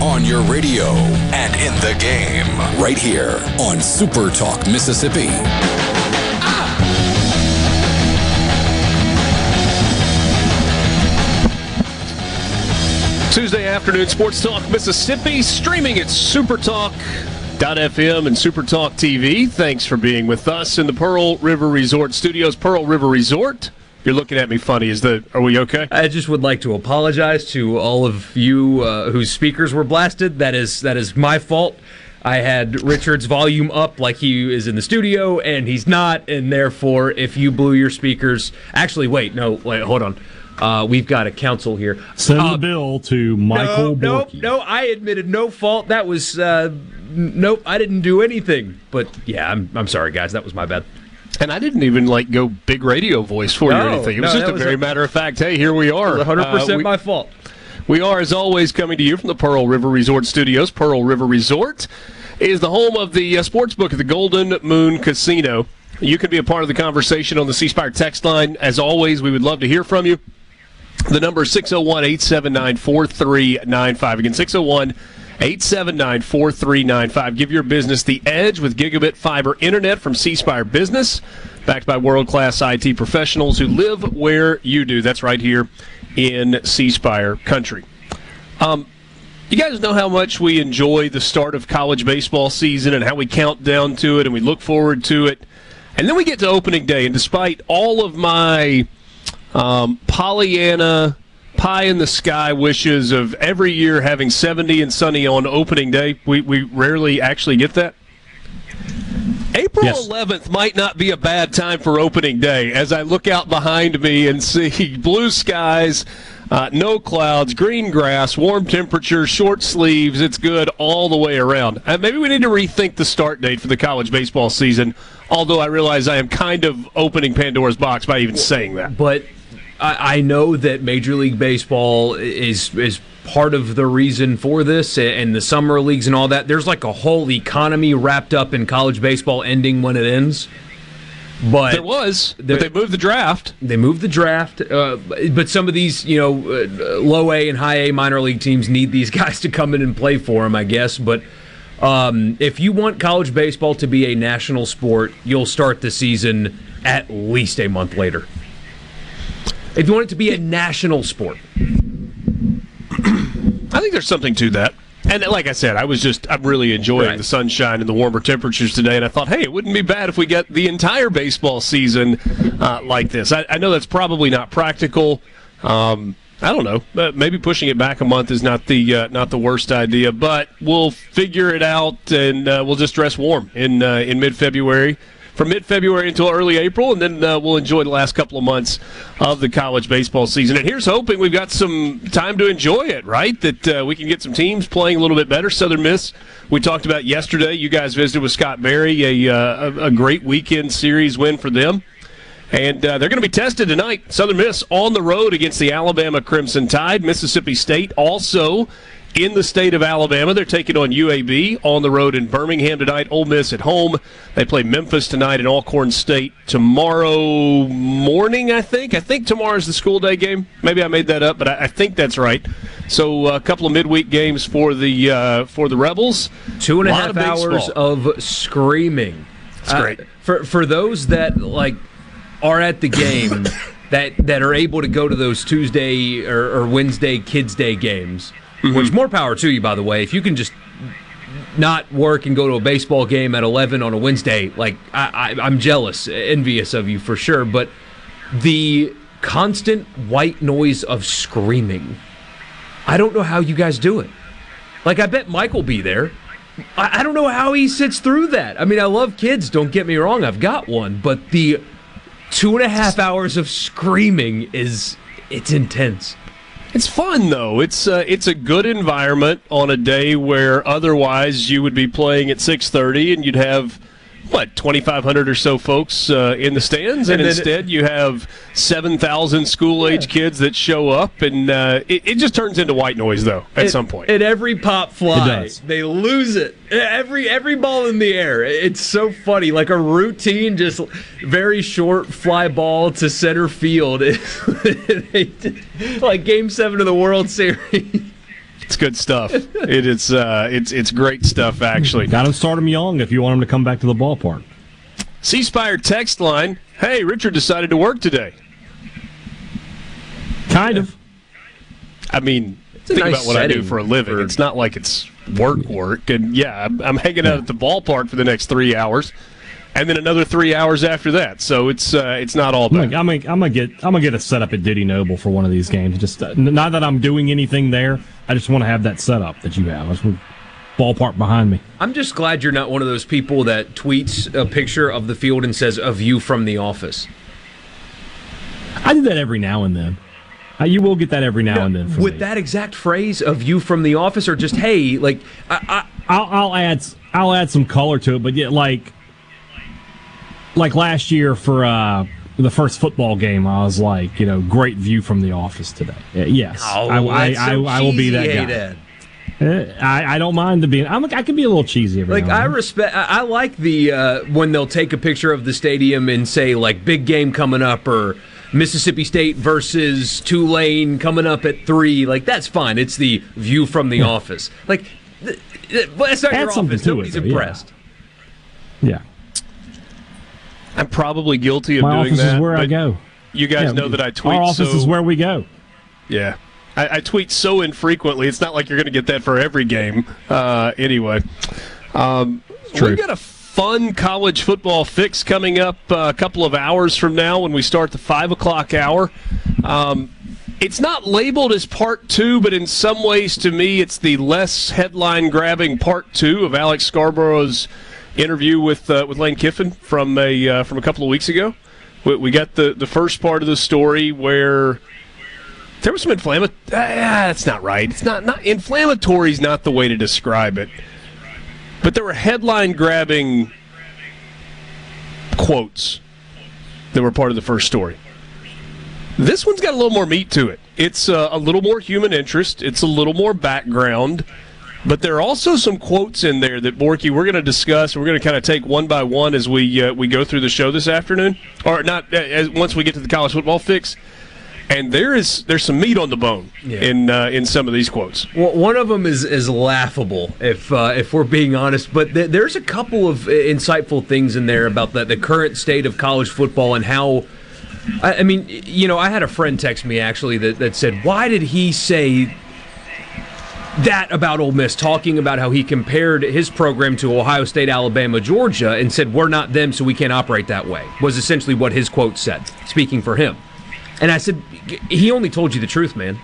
On your radio and in the game, right here on Super Talk Mississippi. Tuesday afternoon, Sports Talk Mississippi, streaming at supertalk.fm and Supertalk TV. Thanks for being with us in the Pearl River Resort Studios. Pearl River Resort. You're looking at me funny. Are we okay? I just would like to apologize to all of you whose speakers were blasted. That is my fault. I had Richard's volume up like he is in the studio, and he's not, and therefore, if you blew your speakers... Actually, wait, hold on. We've got a council here. Send the bill to Michael Borky. No, I admitted no fault. That was... I didn't do anything. But, yeah, I'm sorry, guys. That was my bad. And I didn't even, go big radio voice for you or anything. It was just a very matter-of-fact, hey, here we are. It was 100% my fault. We are, as always, coming to you from the Pearl River Resort Studios. Pearl River Resort is the home of the sportsbook at the Golden Moon Casino. You can be a part of the conversation on the C Spire text line. As always, we would love to hear from you. The number is 601-879-4395. Again, 601-879-4395. Give your business the edge with gigabit fiber internet from C Spire Business, backed by world-class IT professionals who live where you do. That's right here in C Spire country. You guys know how much we enjoy the start of college baseball season and how we count down to it and we look forward to it. And then we get to opening day, and despite all of my Pollyanna pie-in-the-sky wishes of every year having 70 and sunny on opening day, we rarely actually get that. April 11th might not be a bad time for opening day, as I look out behind me and see blue skies, no clouds, green grass, warm temperature, short sleeves. It's good all the way around. Maybe we need to rethink the start date for the college baseball season, although I realize I am kind of opening Pandora's box by even saying that. But... I know that Major League Baseball is part of the reason for this, and the summer leagues and all that. There's a whole economy wrapped up in college baseball ending when it ends. But there was, but they moved the draft. They moved the draft, but some of these, low A and high A minor league teams need these guys to come in and play for them, I guess. But if you want college baseball to be a national sport, you'll start the season at least a month later. If you want it to be a national sport. I think there's something to that. And like I said, I'm really enjoying the sunshine and the warmer temperatures today, and I thought, hey, it wouldn't be bad if we get the entire baseball season like this. I know that's probably not practical. I don't know. But maybe pushing it back a month is not the worst idea, but we'll figure it out, and we'll just dress warm in mid-February. From mid-February until early April, and then we'll enjoy the last couple of months of the college baseball season. And here's hoping we've got some time to enjoy it, right? That we can get some teams playing a little bit better. Southern Miss, we talked about yesterday. You guys visited with Scott Berry, a great weekend series win for them. And they're going to be tested tonight. Southern Miss on the road against the Alabama Crimson Tide. Mississippi State also in the state of Alabama. They're taking on UAB on the road in Birmingham tonight. Ole Miss at home. They play Memphis tonight and Alcorn State tomorrow morning, I think. I think tomorrow's the school day game. Maybe I made that up, but I think that's right. So a couple of midweek games for the Rebels. 2.5 hours of screaming. It's great. For those that are at the game that are able to go to those Tuesday or Wednesday Kids Day games, mm-hmm. which more power to you, by the way. If you can just not work and go to a baseball game at 11 on a Wednesday, like I'm jealous, envious of you for sure. But the constant white noise of screaming, I don't know how you guys do it. Like, I bet Mike will be there. I don't know how he sits through that. I mean, I love kids, don't get me wrong. I've got one. But the 2.5 hours of screaming it's intense. It's fun, though. It's a good environment on a day where otherwise you would be playing at 6:30 and you'd have, 2,500 or so folks in the stands, and instead you have 7,000 school-age kids that show up, and it just turns into white noise, though, at some point. At every pop fly, they lose it. Every ball in the air. It's so funny. Like a routine, just very short fly ball to center field. Like Game 7 of the World Series. It's good stuff. It is. It's great stuff, actually. Got to start them young if you want them to come back to the ballpark. C Spire text line. Hey, Richard decided to work today. Kind of. I mean, think about what I do for a living. It's not like it's work. And yeah, I'm hanging out at the ballpark for the next 3 hours, and then another 3 hours after that. So it's not all bad. I'm gonna get a setup at Diddy Noble for one of these games. Just not that I'm doing anything there. I just want to have that setup that you have. I just want ballpark behind me. I'm just glad you're not one of those people that tweets a picture of the field and says, "A view from the office." I do that every now and then. You will get that every now and then. From that exact phrase, "A view from the office," or just, "Hey, like." I'll add some color to it, but yeah, like last year for the first football game, I was like, great view from the office today. Yes, oh, I will be that guy. Ed. I don't mind I can be a little cheesy every now and then. I like the when they'll take a picture of the stadium and say, like, big game coming up, or Mississippi State versus Tulane coming up at 3. Like, that's fine. It's the view from the office. Like, that's not your office. Nobody's impressed. Yeah. I'm probably guilty of doing that. My office is where I go. You guys know that I tweet. Our office is where we go. Yeah. I tweet so infrequently. It's not like you're going to get that for every game. Anyway. We've got a fun college football fix coming up a couple of hours from now when we start the 5 o'clock hour. It's not labeled as part 2, but in some ways to me it's the less headline-grabbing part 2 of Alex Scarborough's interview with Lane Kiffin from a couple of weeks ago. We got the first part of the story where there was some that's not right. It's not inflammatory is not the way to describe it. But there were headline grabbing quotes that were part of the first story. This one's got a little more meat to it. It's a little more human interest. It's a little more background. But there are also some quotes in there that, Borky, we're going to discuss. We're going to kind of take one by one as we go through the show this afternoon, or not. Once we get to the college football fix, and there's some meat on the bone in some of these quotes. Well, one of them is laughable if we're being honest, but there's a couple of insightful things in there about the current state of college football and how. I mean, I had a friend text me actually that said, "Why did he say that about Ole Miss?" Talking about how he compared his program to Ohio State, Alabama, Georgia, and said, "We're not them, so we can't operate that way," was essentially what his quote said, speaking for him. And I said, he only told you the truth, man.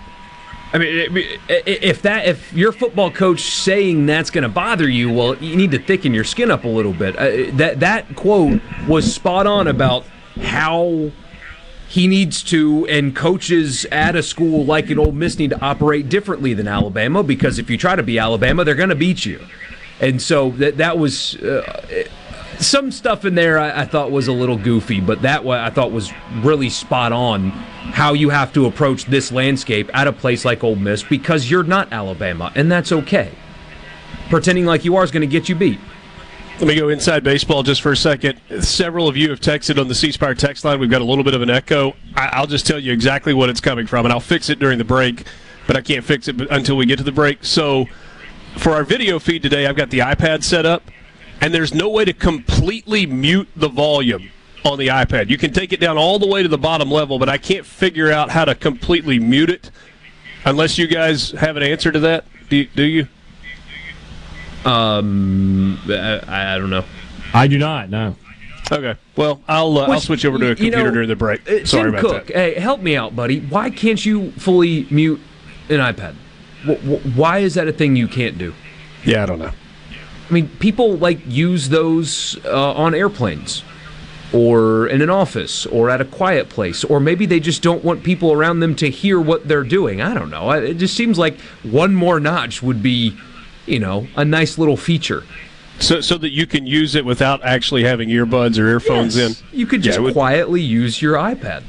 I mean, if your football coach saying that's going to bother you, well, you need to thicken your skin up a little bit. That quote was spot on about how he needs to, and coaches at a school like an Ole Miss need to operate differently than Alabama, because if you try to be Alabama, they're going to beat you. And so that was some stuff in there I thought was a little goofy, but that one I thought was really spot on how you have to approach this landscape at a place like Ole Miss, because you're not Alabama, and that's okay. Pretending like you are is going to get you beat. Let me go inside baseball just for a second. Several of you have texted on the C Spire text line. We've got a little bit of an echo. I'll just tell you exactly what it's coming from, and I'll fix it during the break, but I can't fix it until we get to the break. So for our video feed today, I've got the iPad set up, and there's no way to completely mute the volume on the iPad. You can take it down all the way to the bottom level, but I can't figure out how to completely mute it unless you guys have an answer to that. Do you? I don't know. I do not, no. Okay. Well, I'll switch over to a computer during the break. Sorry about that. Tim Cook, hey, help me out, buddy. Why can't you fully mute an iPad? Why is that a thing you can't do? Yeah, I don't know. I mean, people use those on airplanes or in an office or at a quiet place, or maybe they just don't want people around them to hear what they're doing. I don't know. It just seems like one more notch would be, a nice little feature. So that you can use it without actually having earbuds or earphones in? You could just quietly use your iPad.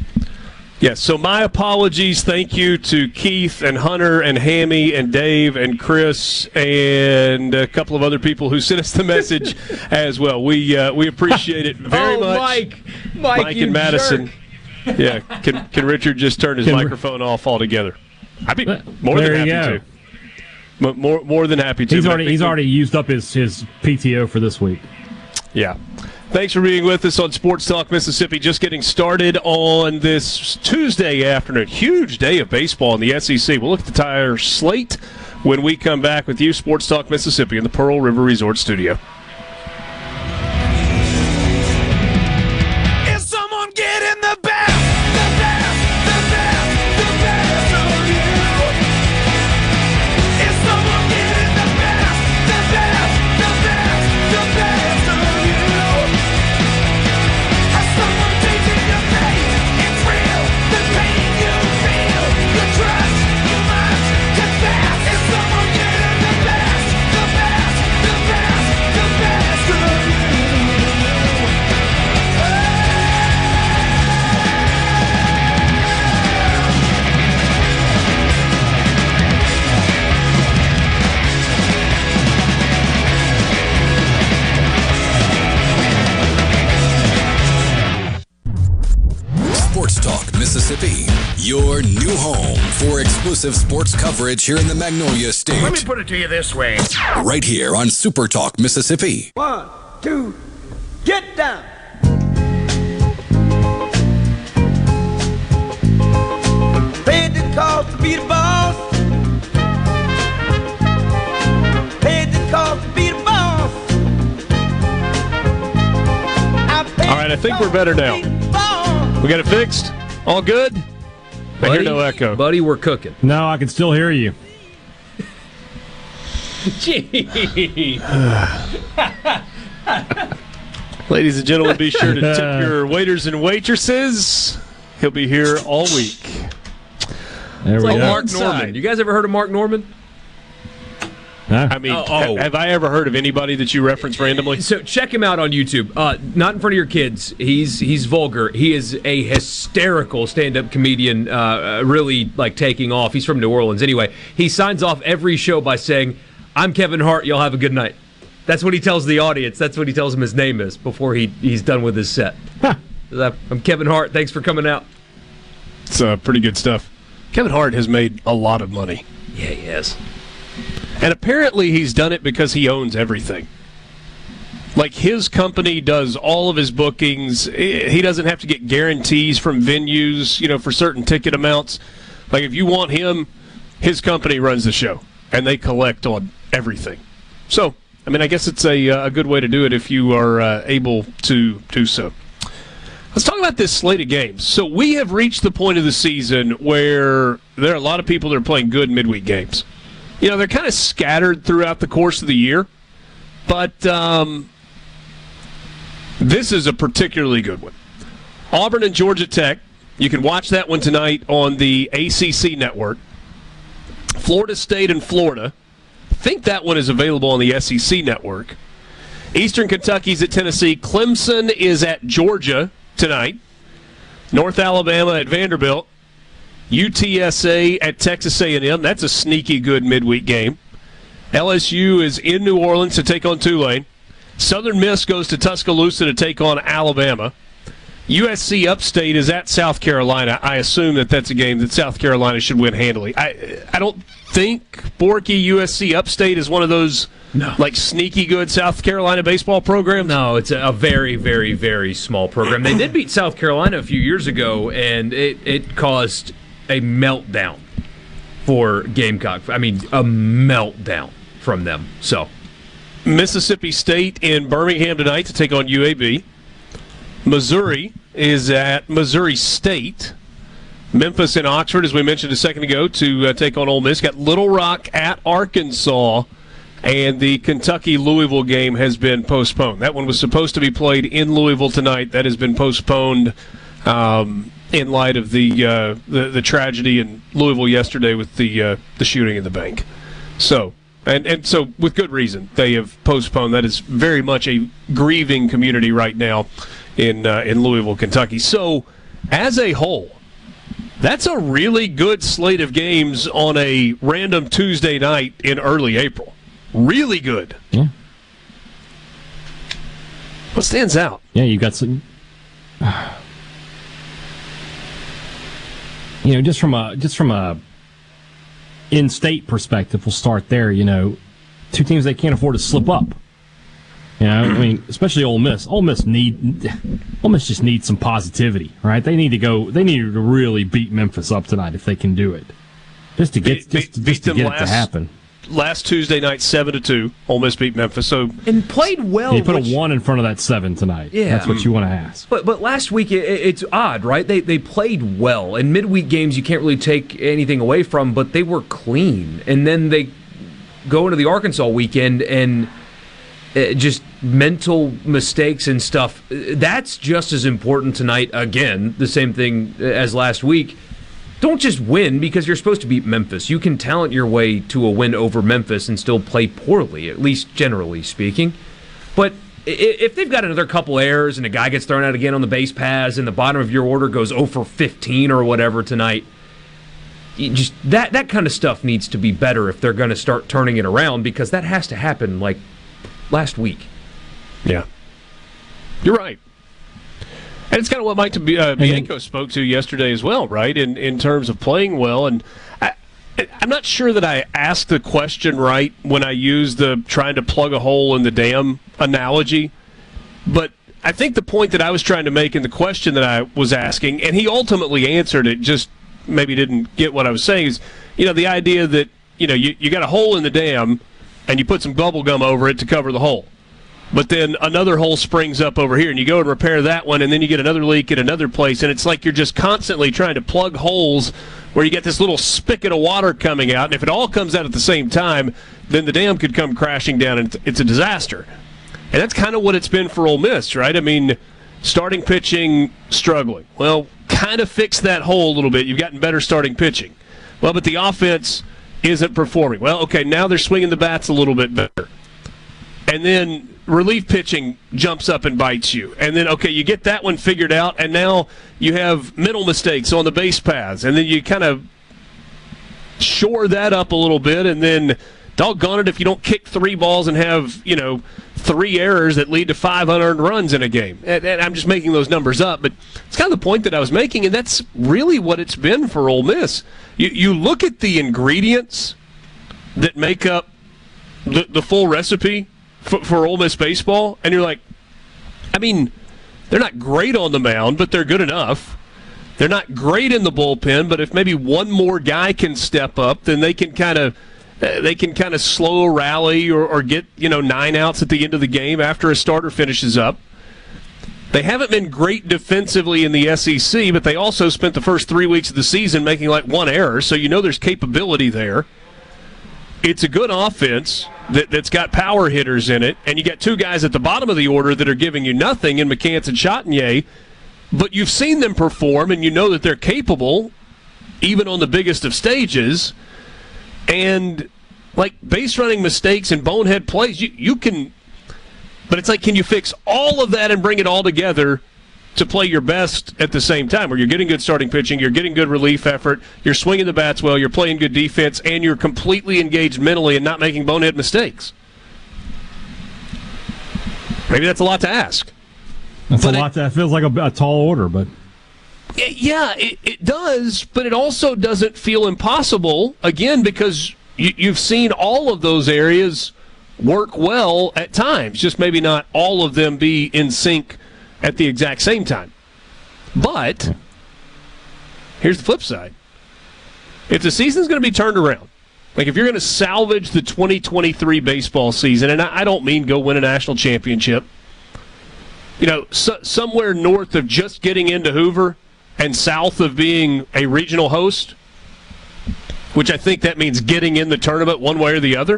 Yeah, so my apologies. Thank you to Keith and Hunter and Hammy and Dave and Chris and a couple of other people who sent us the message as well. We appreciate it very much. Mike and Madison. Jerk. Yeah, can Richard just turn his microphone off altogether? I'd be more than happy to. More than happy to. He's already used up his PTO for this week. Yeah. Thanks for being with us on Sports Talk Mississippi. Just getting started on this Tuesday afternoon. Huge day of baseball in the SEC. We'll look at the entire slate when we come back with you. Sports Talk Mississippi in the Pearl River Resort Studio. Mississippi, your new home for exclusive sports coverage here in the Magnolia State. Let me put it to you this way. Right here on Super Talk Mississippi. 1, 2, get down. Paid the cost to be the boss. Paid the cost to be the boss. All right, I think we're better now. We got it fixed. All good? Buddy, I hear no echo. Buddy, we're cooking. No, I can still hear you. Gee. Ladies and gentlemen, be sure to tip your waiters and waitresses. He'll be here all week. There we go. Mark Norman. You guys ever heard of Mark Norman? Huh? I mean, have I ever heard of anybody that you reference randomly? So check him out on YouTube. Not in front of your kids. He's vulgar. He is a hysterical stand-up comedian, really, taking off. He's from New Orleans. Anyway, he signs off every show by saying, "I'm Kevin Hart. Y'all have a good night." That's what he tells the audience. That's what he tells them his name is before he's done with his set. Huh. "I'm Kevin Hart. Thanks for coming out." It's pretty good stuff. Kevin Hart has made a lot of money. Yeah, he has. And apparently he's done it because he owns everything. His company does all of his bookings. He doesn't have to get guarantees from venues, for certain ticket amounts. If you want him, his company runs the show, and they collect on everything. So, I mean, I guess it's a good way to do it if you are able to do so. Let's talk about this slate of games. So we have reached the point of the season where there are a lot of people that are playing good midweek games. They're kind of scattered throughout the course of the year, but this is a particularly good one. Auburn and Georgia Tech, you can watch that one tonight on the ACC network. Florida State and Florida, I think that one is available on the SEC network. Eastern Kentucky's at Tennessee. Clemson is at Georgia tonight. North Alabama at Vanderbilt. UTSA at Texas A&M. That's a sneaky good midweek game. LSU is in New Orleans to take on Tulane. Southern Miss goes to Tuscaloosa to take on Alabama. USC Upstate is at South Carolina. I assume that that's a game that South Carolina should win handily. I don't think, Borky, USC Upstate is one of those like sneaky good South Carolina baseball programs. No, it's a very, very, very small program. They did beat South Carolina a few years ago, and it caused a meltdown for Gamecock. I mean, a meltdown from them. So Mississippi State in Birmingham tonight to take on UAB. Missouri is at Missouri State. Memphis and Oxford, as we mentioned a second ago, to take on Ole Miss. Got Little Rock at Arkansas, and the Kentucky-Louisville game has been postponed. That one was supposed to be played in Louisville tonight. That has been postponed in light of the tragedy in Louisville yesterday with the shooting in the bank. So, and so with good reason, they have postponed. That is very much a grieving community right now in Louisville, Kentucky. So, as a whole, that's a really good slate of games on a random Tuesday night in early April. Really good. Yeah. What stands out? Yeah, you got some. You know, just from a in-state perspective, we'll start there. You know, two teams they can't afford to slip up. You know, I mean, especially Ole Miss. Ole Miss just needs some positivity, right? They need to really beat Memphis up tonight if they can do it. Just to get it to happen. Last Tuesday night, 7-2, Ole Miss beat Memphis. And played well. You put a 1 in front of that 7 tonight. Yeah. That's what you want to ask. But last week, it's odd, right? They played well. In midweek games, you can't really take anything away from, but they were clean. And then they go into the Arkansas weekend and just mental mistakes and stuff. That's just as important tonight. Again, the same thing as last week. Don't just win because you're supposed to beat Memphis. You can talent your way to a win over Memphis and still play poorly, at least generally speaking. But if they've got another couple errors and a guy gets thrown out again on the base paths and the bottom of your order goes 0 for 15 or whatever tonight, just that kind of stuff needs to be better if they're going to start turning it around, because that has to happen like last week. Yeah. You're right. And it's kind of what Mike Bianco spoke to yesterday as well, right, in terms of playing well. And I'm not sure that I asked the question right when I used the trying to plug a hole in the dam analogy. But I think the point that I was trying to make in the question that I was asking, and he ultimately answered it, just maybe didn't get what I was saying, is, you know, the idea that, you know, you got a hole in the dam and you put some bubble gum over it to cover the hole. But then another hole springs up over here, and you go and repair that one, and then you get another leak at another place, and it's like you're just constantly trying to plug holes where you get this little spigot of water coming out, and if it all comes out at the same time, then the dam could come crashing down, and it's a disaster. And that's kind of what it's been for Ole Miss, right? I mean, starting pitching, struggling. Well, kind of fixed that hole a little bit. You've gotten better starting pitching. Well, but the offense isn't performing. Well, okay, now they're swinging the bats a little bit better. And then relief pitching jumps up and bites you. And then, okay, you get that one figured out, and now you have mental mistakes on the base paths. And then you kind of shore that up a little bit, and then doggone it if you don't kick three balls and have, you know, three errors that lead to 5 unearned runs in a game. And I'm just making those numbers up, but it's kind of the point that I was making, and that's really what it's been for Ole Miss. You look at the ingredients that make up the full recipe for Ole Miss baseball, and you're like, I mean, they're not great on the mound, but they're good enough. They're not great in the bullpen, but if maybe one more guy can step up, then they can kind of slow a rally or get, you know, 9 outs at the end of the game after a starter finishes up. They haven't been great defensively in the SEC, but they also spent the first 3 weeks of the season making like 1 error, so you know there's capability there. It's a good offense that's got power hitters in it, and you got 2 guys at the bottom of the order that are giving you nothing in McCants and Chatagnier, but you've seen them perform, and you know that they're capable, even on the biggest of stages. And, like, base running mistakes and bonehead plays, you can – but it's like, can you fix all of that and bring it all together to play your best at the same time, where you're getting good starting pitching, you're getting good relief effort, you're swinging the bats well, you're playing good defense, and you're completely engaged mentally and not making bonehead mistakes? Maybe that's a lot to ask. That's but a lot. That feels like a tall order, but yeah, it does. But it also doesn't feel impossible again because you've seen all of those areas work well at times. Just maybe not all of them be in sync at the exact same time. But here's the flip side: if the season's going to be turned around. Like, if you're going to salvage the 2023 baseball season, and I don't mean go win a national championship, you know, somewhere north of just getting into Hoover and south of being a regional host, which I think that means getting in the tournament one way or the other,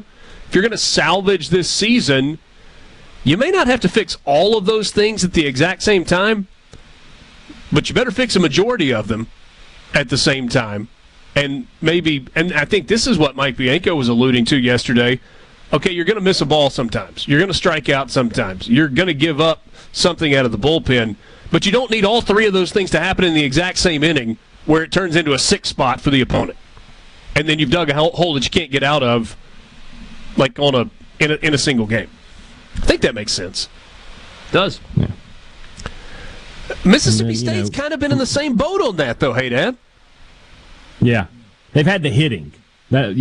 if you're going to salvage this season, you may not have to fix all of those things at the exact same time, but you better fix a majority of them at the same time. And maybe, and I think this is what Mike Bianco was alluding to yesterday. Okay, you're going to miss a ball sometimes. You're going to strike out sometimes. You're going to give up something out of the bullpen. But you don't need all three of those things to happen in the exact same inning where it turns into a sixth spot for the opponent. And then you've dug a hole that you can't get out of, like in a single game. I think that makes sense. It does. Yeah. Mississippi State's kind of been in the same boat on that, though, hey, Dad. Yeah, they've had the hitting. That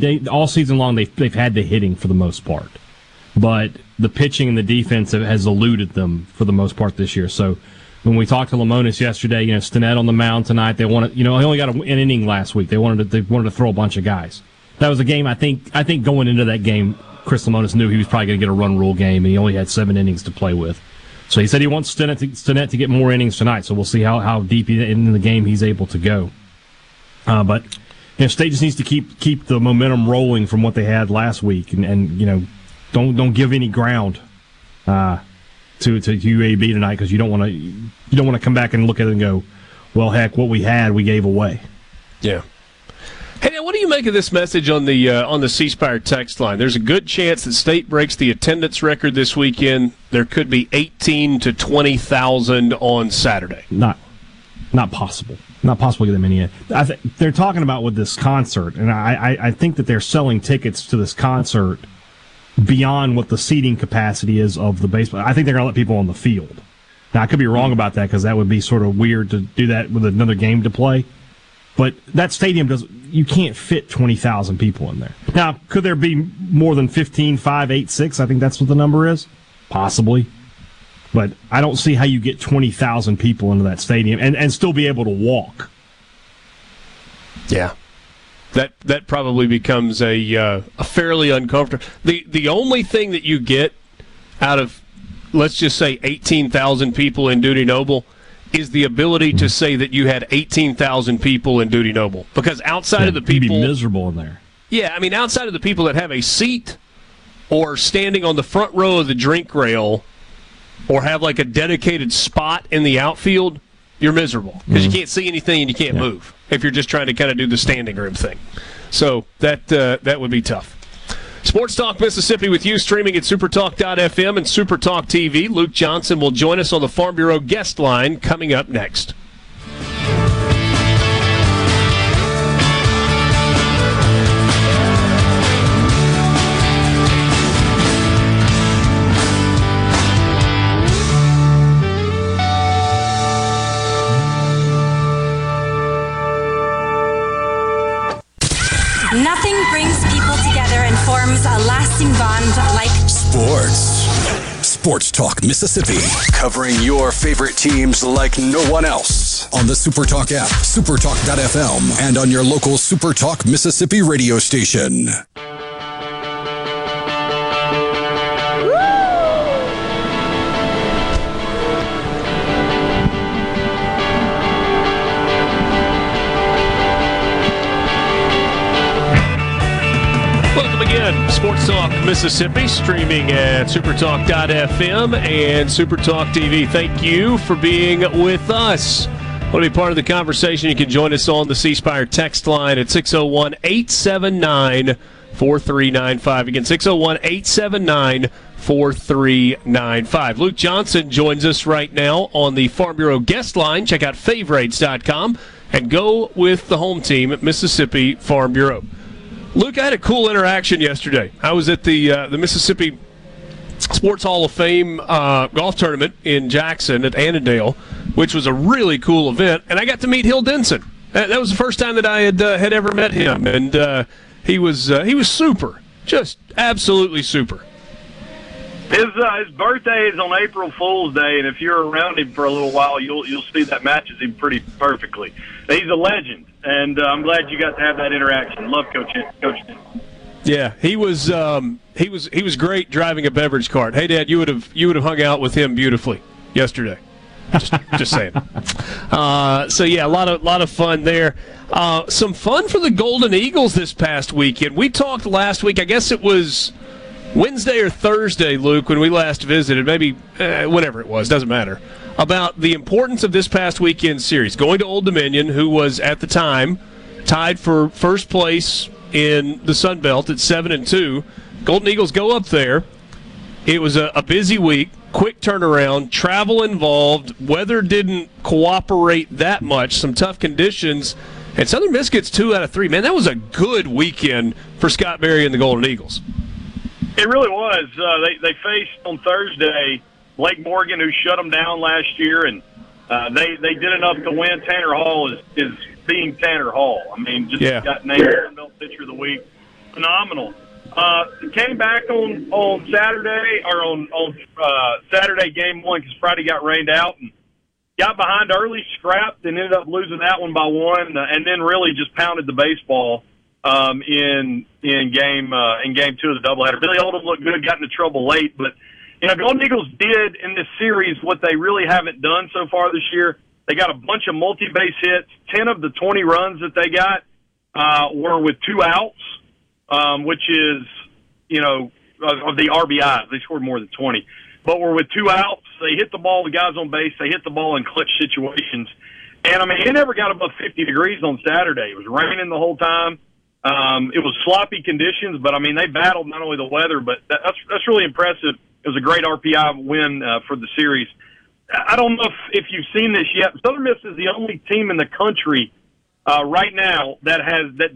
they all season long, they've had the hitting for the most part, but the pitching and the defense has eluded them for the most part this year. So when we talked to Lamonis yesterday, you know, Stinnett on the mound tonight. They wanted, you know, he only got an inning last week. They wanted to throw a bunch of guys. That was a game. I think going into that game, Chris Lamonis knew he was probably going to get a run rule game, and he only had 7 innings to play with. So he said he wants Stinnett to get more innings tonight. So we'll see how deep in the game he's able to go. But you know, State just needs to keep the momentum rolling from what they had last week, and you know, don't give any ground to UAB tonight, because you don't want to come back and look at it and go, well, heck, what we had we gave away. Yeah. Hey, what do you make of this message on the C Spire text line? There's a good chance that State breaks the attendance record this weekend. There could be 18,000 to 20,000 on Saturday. Not possible. Not possible to get them in yet. They're talking about with this concert, and I think that they're selling tickets to this concert beyond what the seating capacity is of the baseball. I think they're going to let people on the field. Now, I could be wrong about that, because that would be sort of weird to do that with another game to play. But that stadium you can't fit 20,000 people in there. Now, could there be more than 15, 5, 8, 6? I think that's what the number is. Possibly. But I don't see how you get 20,000 people into that stadium and still be able to walk. Yeah, that probably becomes a fairly uncomfortable. The only thing that you get out of, let's just say, 18,000 people in Duty Noble is the ability to say that you had 18,000 people in Duty Noble, because outside of the people, you'd be miserable in there. Yeah, I mean, outside of the people that have a seat or standing on the front row of the drink rail, or have like a dedicated spot in the outfield, you're miserable because you can't see anything and you can't move if you're just trying to kind of do the standing room thing. So that would be tough. Sports Talk Mississippi with you, streaming at supertalk.fm and Supertalk TV. Luke Johnson will join us on the Farm Bureau guest line coming up next. Nothing brings people together and forms a lasting bond like sports. Sports Talk Mississippi, covering your favorite teams like no one else. On the Supertalk app, supertalk.fm, and on your local Supertalk Mississippi radio station. Sports Talk Mississippi, streaming at supertalk.fm and Supertalk TV. Thank you for being with us. Want to be part of the conversation? You can join us on the C Spire text line at 601-879-4395. Again, 601-879-4395. Luke Johnson joins us right now on the Farm Bureau guest line. Check out favorites.com and go with the home team at Mississippi Farm Bureau. Luke, I had a cool interaction yesterday. I was at the Mississippi Sports Hall of Fame golf tournament in Jackson at Annandale, which was a really cool event, and I got to meet Hill Denson. That was the first time that I had ever met him, and he was super, just absolutely super. His birthday is on April Fool's Day, and if you're around him for a little while, you'll see that matches him pretty perfectly. He's a legend, and I'm glad you got to have that interaction. Love Coach. Yeah, he was great driving a beverage cart. Hey, Dad, you would have hung out with him beautifully yesterday. Just saying. So yeah, a lot of fun there. Some fun for the Golden Eagles this past weekend. We talked last week. I guess it was Wednesday or Thursday, Luke, when we last visited. Maybe whatever it was, doesn't matter. About the importance of this past weekend series, going to Old Dominion, who was at the time tied for first place in the Sun Belt at 7-2. Golden Eagles go up there. It was a busy week, quick turnaround, travel involved, weather didn't cooperate that much, some tough conditions, and Southern Miss gets 2 out of 3. Man, that was a good weekend for Scott Berry and the Golden Eagles. It really was. They faced on Thursday Blake Morgan, who shut them down last year, and they did enough to win. Tanner Hall is being Tanner Hall. I mean, just got named Sun Belt Pitcher of the Week. Phenomenal. Came back on Saturday, or on Saturday game one, because Friday got rained out, and got behind early, scrapped, and ended up losing that one by one, and then really just pounded the baseball in game two of the doubleheader. Billy Oldham looked good, got into trouble late, but you know, Golden Eagles did in this series what they really haven't done so far this year. They got a bunch of multi-base hits. 10 of the 20 runs that they got were with 2 outs. Which is, you know, of the RBIs. They scored more than 20. But we're with 2 outs. They hit the ball, the guys on base. They hit the ball in clutch situations. And, I mean, it never got above 50 degrees on Saturday. It was raining the whole time. It was sloppy conditions, but, I mean, they battled not only the weather, but that's really impressive. It was a great RPI win for the series. I don't know if you've seen this yet. Southern Miss is the only team in the country right now that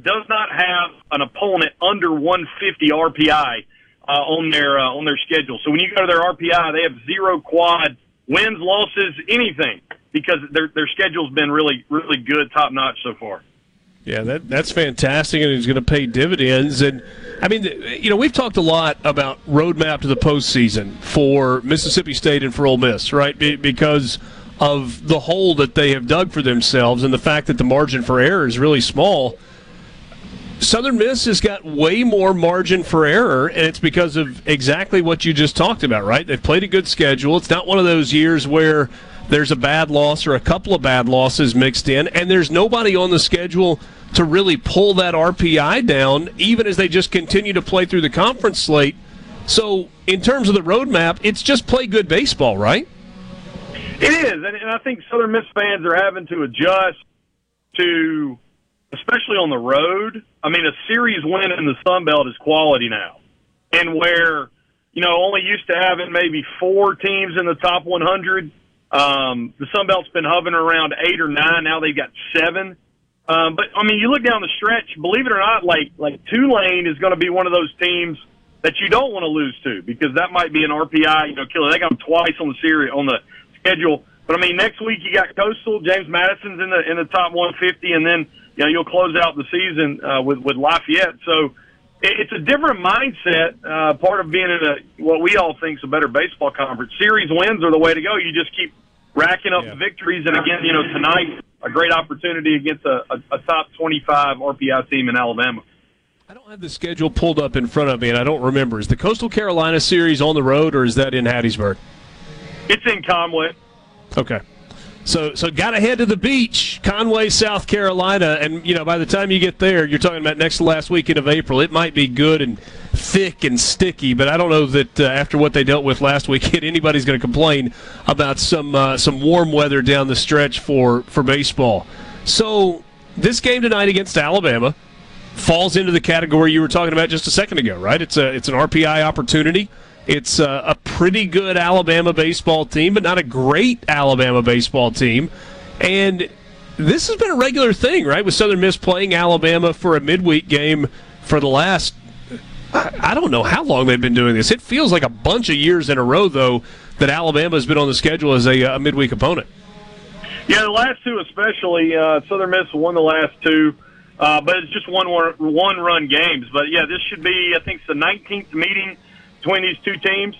does not have an opponent under 150 RPI on their schedule. So when you go to their RPI, they have 0 quad wins, losses, anything, because their schedule's been really, really good, top notch so far. Yeah, that's fantastic, and it's going to pay dividends. And I mean, you know, we've talked a lot about roadmap to the postseason for Mississippi State and for Ole Miss, right? Because of the hole that they have dug for themselves and the fact that the margin for error is really small. Southern Miss has got way more margin for error, and it's because of exactly what you just talked about, right? They've played a good schedule. It's not one of those years where there's a bad loss or a couple of bad losses mixed in, and there's nobody on the schedule to really pull that RPI down, even as they just continue to play through the conference slate. So in terms of the roadmap, it's just play good baseball, right? It is, and I think Southern Miss fans are having to adjust to, especially on the road. I mean, a series win in the Sun Belt is quality now. And where, you know, only used to having maybe 4 teams in the top 100, the Sun Belt's been hovering around 8 or 9. Now they've got 7. But, I mean, you look down the stretch, believe it or not, like Tulane is going to be one of those teams that you don't want to lose to, because that might be an RPI, you know, killer. They got them twice on the series, on the schedule. But I mean, next week you got Coastal. James Madison's in the top 150, and then you know you'll close out the season with Lafayette. So it's a different mindset. Part of being in what we all think is a better baseball conference. Series wins are the way to go. You just keep racking up victories. And again, you know, tonight a great opportunity against a top 25 RPI team in Alabama. I don't have the schedule pulled up in front of me, and I don't remember. Is the Coastal Carolina series on the road, or is that in Hattiesburg? It's in Conway. Okay. So got to head to the beach, Conway, South Carolina, and, you know, by the time you get there, you're talking about next to last weekend of April. It might be good and thick and sticky, but I don't know that after what they dealt with last weekend, anybody's going to complain about some warm weather down the stretch for baseball. So this game tonight against Alabama falls into the category you were talking about just a second ago, right? It's an RPI opportunity. It's a pretty good Alabama baseball team, but not a great Alabama baseball team. And this has been a regular thing, right, with Southern Miss playing Alabama for a midweek game for the last I don't know how long they've been doing this. It feels like a bunch of years in a row, though, that Alabama has been on the schedule as a midweek opponent. Yeah, the last two especially. Southern Miss won the last two, but it's just one-run games. But, yeah, this should be, I think, it's the 19th meeting between these two teams.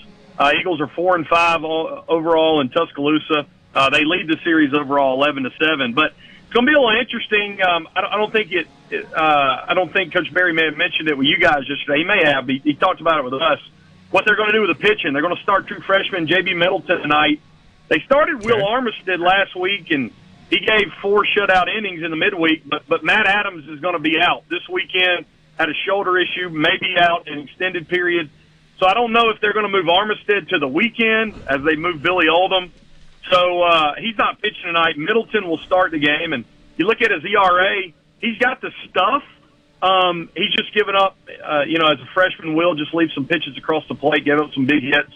Eagles are 4-5 overall in Tuscaloosa. They lead the series overall 11-7. But it's going to be a little interesting. I don't think Coach Berry may have mentioned it with you guys yesterday. He may have. He talked about it with us. What they're going to do with the pitching. They're going to start true freshman J.B. Middleton tonight. They started Will Armistead last week, and he gave 4 shutout innings in the midweek. But Matt Adams is going to be out this weekend. Had a shoulder issue, maybe out an extended period. So I don't know if they're going to move Armistead to the weekend as they move Billy Oldham. So he's not pitching tonight. Middleton will start the game. And you look at his ERA, he's got the stuff. He's just given up, as a freshman will, just leave some pitches across the plate, give up some big hits.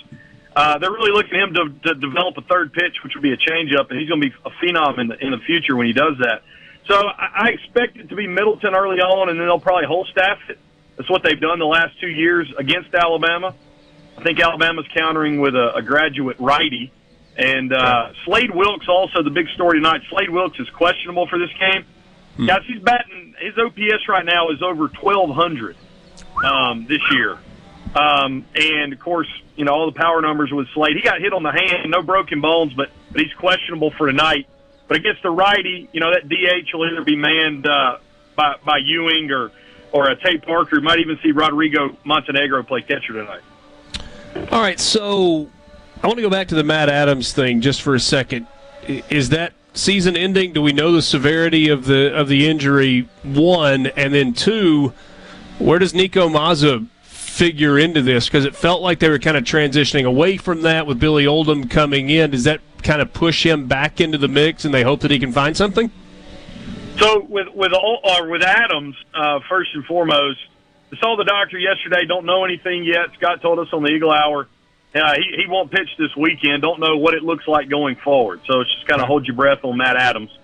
They're really looking at him to develop a third pitch, which will be a changeup, and he's going to be a phenom in the future when he does that. So I expect it to be Middleton early on, and then they'll probably whole staff it. That's what they've done the last 2 years against Alabama. I think Alabama's countering with a graduate righty. And Slade Wilkes, also the big story tonight. Slade Wilkes is questionable for this game. Guys, he's batting. His OPS right now is over 1,200 this year. And, of course, all the power numbers with Slade. He got hit on the hand, no broken bones, but he's questionable for tonight. But against the righty, that DH will either be manned by Ewing or Tay Parker. You might even see Rodrigo Montenegro play catcher tonight. All right, so I want to go back to the Matt Adams thing just for a second. Is that season ending? Do we know the severity of the injury, one? And then, two, where does Nico Mazza figure into this? Because it felt like they were kind of transitioning away from that with Billy Oldham coming in. Does that kind of push him back into the mix and they hope that he can find something? So with Adams, first and foremost, I saw the doctor yesterday. Don't know anything yet. Scott told us on the Eagle Hour he won't pitch this weekend. Don't know what it looks like going forward. So it's just kind of hold your breath on Matt Adams.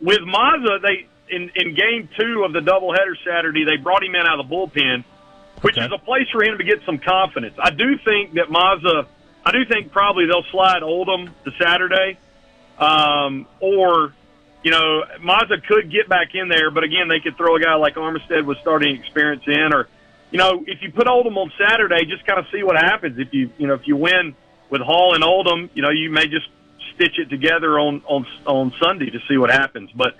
With Mazza, they in game 2 of the doubleheader Saturday, they brought him in out of the bullpen, which is a place for him to get some confidence. I do think that Mazza. I do think probably they'll slide Oldham to Saturday, or. Mazza could get back in there, but, again, they could throw a guy like Armistead with starting experience in. Or, if you put Oldham on Saturday, just kind of see what happens. If you win with Hall and Oldham, you may just stitch it together on Sunday to see what happens. But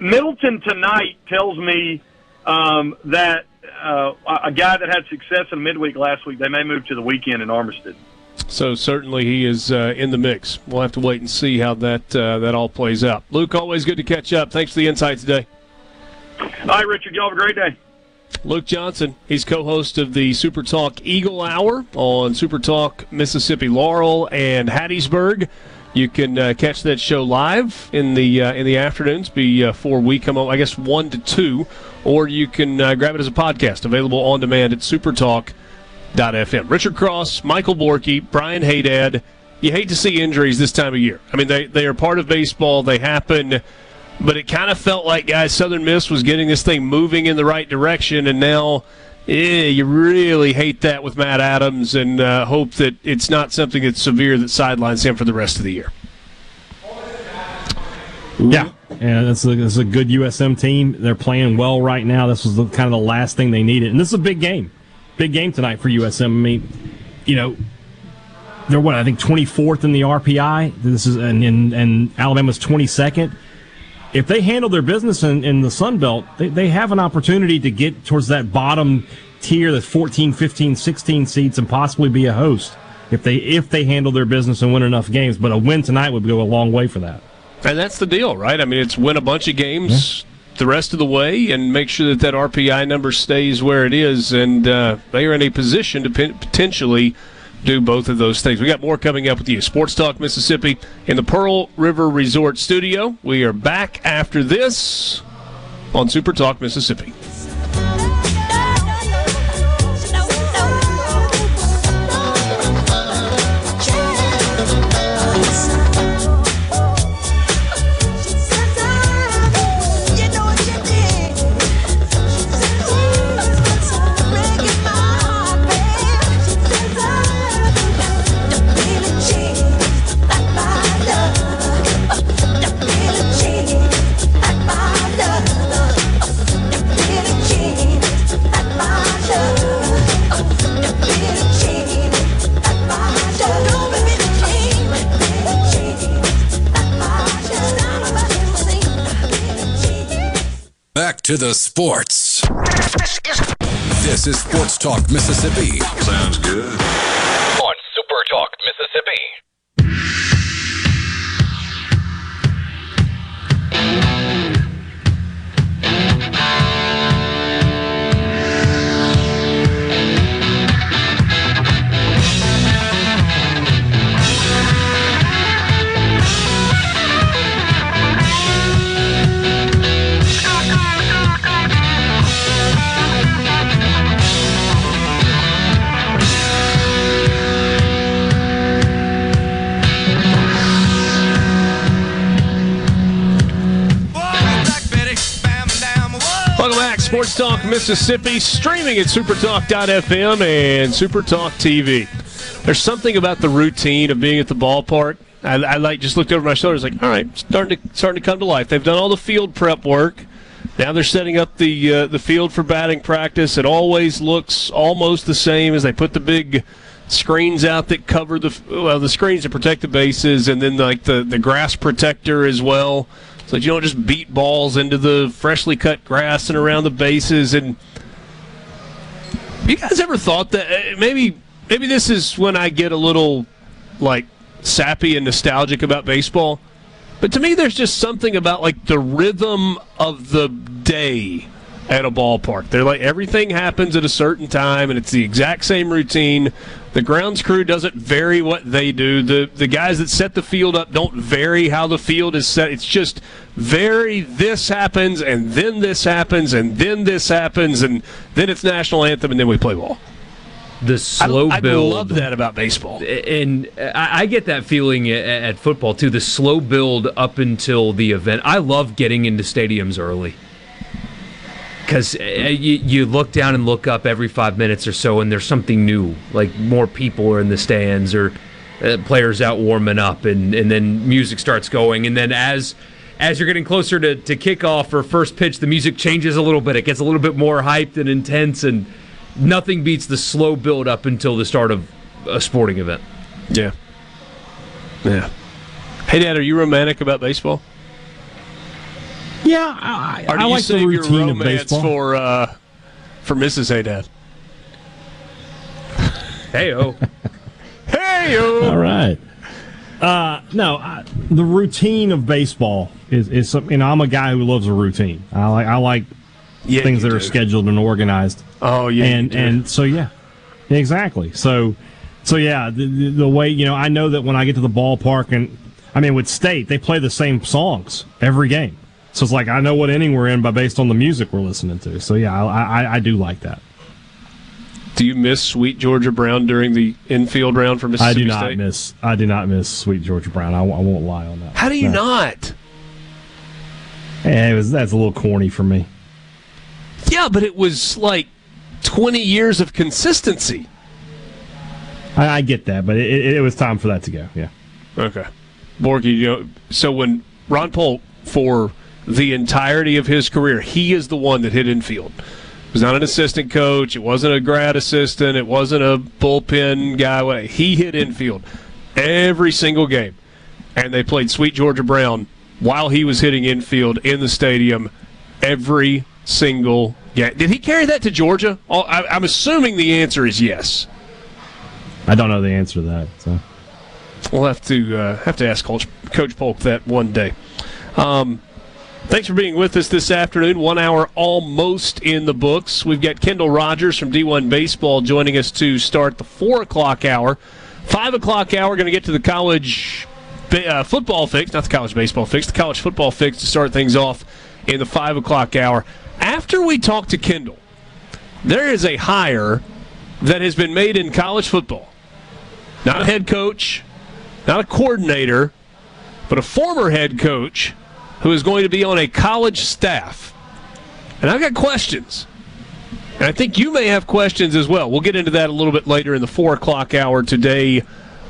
Middleton tonight tells me that a guy that had success in midweek last week, they may move to the weekend in Armistead. So certainly he is in the mix. We'll have to wait and see how that all plays out. Luke, always good to catch up. Thanks for the insight today. Hi, Richard. Y'all have a great day. Luke Johnson, he's co-host of the Super Talk Eagle Hour on Super Talk Mississippi Laurel and Hattiesburg. You can catch that show live in the afternoons before we come on, I guess 1 to 2, or you can grab it as a podcast available on demand at supertalk.fm. Richard Cross, Michael Borky, Brian Haydad. You hate to see injuries this time of year. I mean, they are part of baseball. They happen. But it kind of felt like, guys, Southern Miss was getting this thing moving in the right direction, and now you really hate that with Matt Adams and hope that it's not something that's severe that sidelines him for the rest of the year. Yeah. Yeah, that's a good USM team. They're playing well right now. This was kind of the last thing they needed. And this is a big game. Big game tonight for USM. I mean, they're 24th in the RPI. This is and Alabama's 22nd. If they handle their business in the Sun Belt, they have an opportunity to get towards that bottom tier, the 14, 15, 16 seats, and possibly be a host if they handle their business and win enough games. But a win tonight would go a long way for that. And that's the deal, right? I mean, it's win a bunch of games. Yeah. The rest of the way and make sure that RPI number stays where it is, and they are in a position to potentially do both of those things. We got more coming up with you. Sports Talk Mississippi in the Pearl River Resort Studio. We are back after this on Super Talk Mississippi. Back to the sports. This is Sports Talk Mississippi. Sounds good. On Super Talk Mississippi. Sports Talk Mississippi, streaming at supertalk.fm and Supertalk TV. There's something about the routine of being at the ballpark. I like just looked over my shoulder. Like, all right, starting to come to life. They've done all the field prep work. Now they're setting up the field for batting practice. It always looks almost the same as they put the big screens out that cover the screens that protect the bases, and then like the grass protector as well. So you don't just beat balls into the freshly cut grass and around the bases. And you guys ever thought that maybe this is when I get a little like sappy and nostalgic about baseball? But to me, there's just something about like the rhythm of the day at a ballpark. They're like everything happens at a certain time, and it's the exact same routine. The grounds crew doesn't vary what they do. The guys that set the field up don't vary how the field is set. It's just this happens, and then this happens, and then this happens, and then it's national anthem, and then we play ball. The slow build. I love that about baseball. And I get that feeling at football, too. The slow build up until the event. I love getting into stadiums early. Because you look down and look up every 5 minutes or so, and there's something new. Like more people are in the stands, or players out warming up, and then music starts going. And then as you're getting closer to kickoff or first pitch, the music changes a little bit. It gets a little bit more hyped and intense, and nothing beats the slow build up until the start of a sporting event. Yeah. Yeah. Hey, Dad, are you romantic about baseball? Yeah, I like the routine of baseball. For Mrs. Haydad. Hey-o. Hey-o. All right. No, the routine of baseball is something. You know, I'm a guy who loves a routine. I like things that are scheduled and organized. Oh, yeah. And so, yeah. Exactly. So yeah, the way, you know, I know that when I get to the ballpark, and, I mean, with State, they play the same songs every game. So it's like I know what inning we're in based on the music we're listening to. So, yeah, I do like that. Do you miss Sweet Georgia Brown during the infield round for Mississippi State? I do not miss Sweet Georgia Brown. I won't lie on that. How do you not? Yeah, that's a little corny for me. Yeah, but it was like 20 years of consistency. I get that, but it was time for that to go, yeah. Okay. Borky, you know, so when Ron Polk for – the entirety of his career, he is the one that hit infield. It was not an assistant coach. It wasn't a grad assistant. It wasn't a bullpen guy. He hit infield every single game. And they played Sweet Georgia Brown while he was hitting infield in the stadium every single game. Did he carry that to Georgia? I'm assuming the answer is yes. I don't know the answer to that. So we'll have to ask Coach Polk that one day. Thanks for being with us this afternoon. 1 hour almost in the books. We've got Kendall Rogers from D1 Baseball joining us to start the 4 o'clock hour. 5 o'clock hour, going to get to the college football fix, not the college baseball fix, the college football fix to start things off in the 5 o'clock hour. After we talk to Kendall, there is a hire that has been made in college football. Not a head coach, not a coordinator, but a former head coach who is going to be on a college staff. And I've got questions. And I think you may have questions as well. We'll get into that a little bit later in the 4 o'clock hour today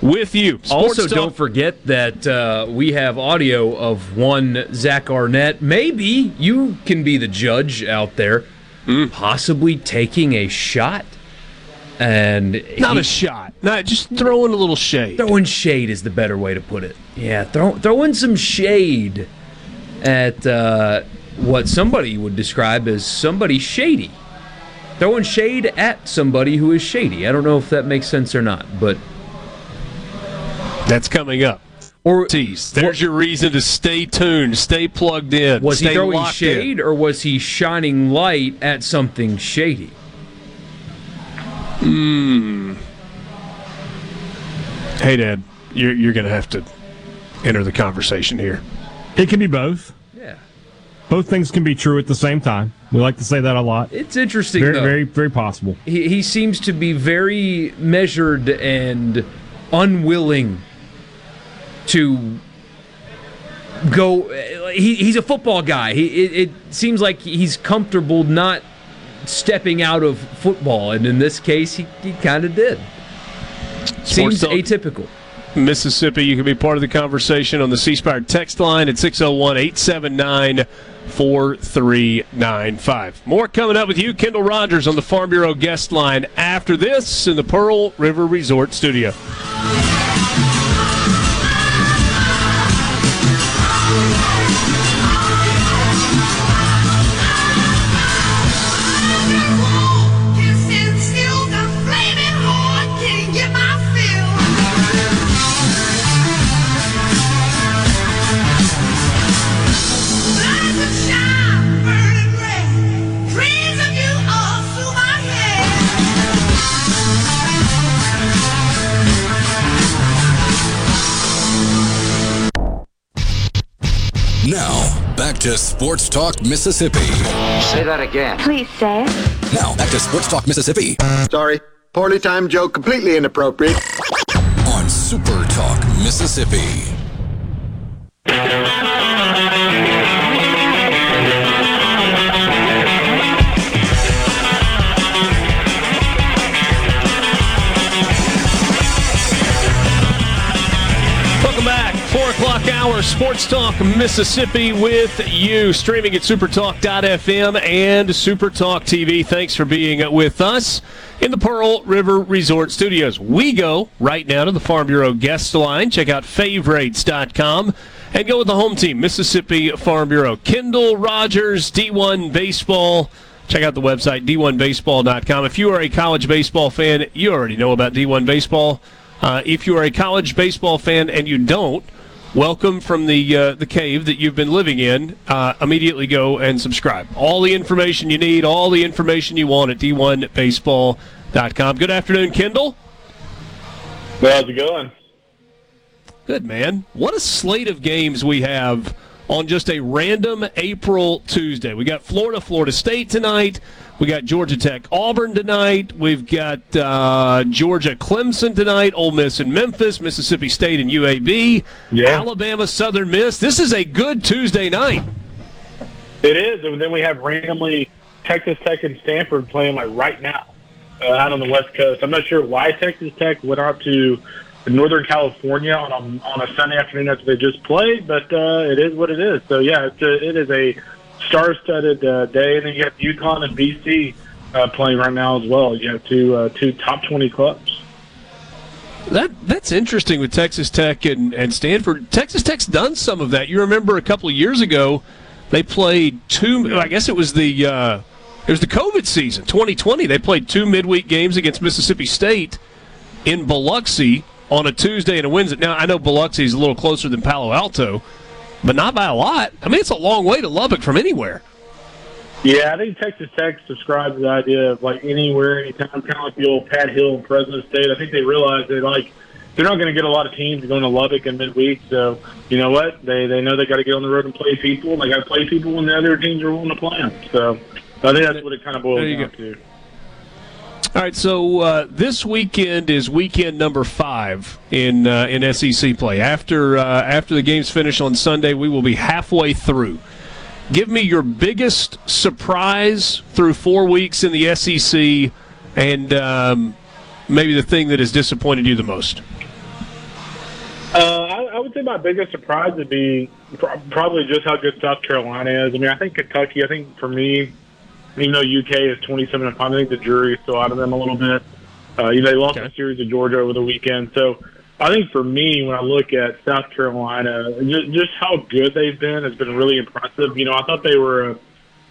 with you. Also, don't forget that we have audio of one Zach Arnett. Maybe you can be the judge out there, possibly taking a shot. Just throwing a little shade. Throwing shade is the better way to put it. Yeah, throwing some shade at what somebody would describe as somebody shady. Throwing shade at somebody who is shady. I don't know if that makes sense or not, but that's coming up. Or geez, there's your reason to stay tuned, stay plugged in. Was he throwing shade, or was he shining light at something shady? Hmm. Hey, Dad, you're going to have to enter the conversation here. It can be both. Yeah. Both things can be true at the same time. We like to say that a lot. It's interesting, though. Very, very possible. He seems to be very measured and unwilling to go. He's a football guy. It seems like he's comfortable not stepping out of football, and in this case, he kind of did. Seems atypical. Mississippi, you can be part of the conversation on the C Spire text line at 601-879-4395. More coming up with you, Kendall Rogers, on the Farm Bureau guest line after this in the Pearl River Resort studio. Now, back to Sports Talk Mississippi. Say that again. Please say it. Now, back to Sports Talk Mississippi. Sorry, poorly timed joke, completely inappropriate. On Super Talk Mississippi. Our Sports Talk Mississippi with you, streaming at supertalk.fm and Supertalk TV. Thanks for being with us in the Pearl River Resort Studios. We go right now to the Farm Bureau guest line. Check out favorites.com and go with the home team, Mississippi Farm Bureau. Kendall Rogers, D1 Baseball. Check out the website, d1baseball.com. If you are a college baseball fan, you already know about D1 Baseball. If you are a college baseball fan and you don't, welcome from the cave that you've been living in. Immediately go and subscribe. All the information you need, all the information you want at d1baseball.com. Good afternoon, Kendall. Well, how's it going? Good, man. What a slate of games we have on just a random April Tuesday. We got Florida State tonight. We got Georgia Tech, Auburn tonight. We've got Georgia, Clemson tonight. Ole Miss and Memphis, Mississippi State and UAB, Alabama, Southern Miss. This is a good Tuesday night. It is, and then we have randomly Texas Tech and Stanford playing like right now out on the West Coast. I'm not sure why Texas Tech went out to Northern California on a Sunday afternoon after they just played, but it is what it is. So yeah, it is a star-studded day, and then you have UConn and BC playing right now as well. You have two top 20 clubs. That's interesting with Texas Tech and Stanford. Texas Tech's done some of that. You remember a couple of years ago, they played two. I guess it was the COVID season, 2020. They played two midweek games against Mississippi State in Biloxi on a Tuesday and a Wednesday. Now I know Biloxi is a little closer than Palo Alto, but not by a lot. I mean, it's a long way to Lubbock from anywhere. Yeah, I think Texas Tech subscribes to the idea of, like, anywhere, anytime, kind of like the old Pat Hill and Fresno State. I think they realize they're not going to get a lot of teams going to Lubbock in midweek. So, you know what? They know they got to get on the road and play people. They got to play people when the other teams are willing to play them. So I think that's what it kind of boils down to. All right, so this weekend is weekend number 5 in SEC play. After the games finish on Sunday, we will be halfway through. Give me your biggest surprise through 4 weeks in the SEC, and maybe the thing that has disappointed you the most. I would say my biggest surprise would be probably just how good South Carolina is. I mean, I think Kentucky, I think for me, even though UK is 27-5, I think the jury's still out of them a little bit. They lost a series to Georgia over the weekend, so I think for me, when I look at South Carolina, just how good they've been has been really impressive. You know, I thought they were a,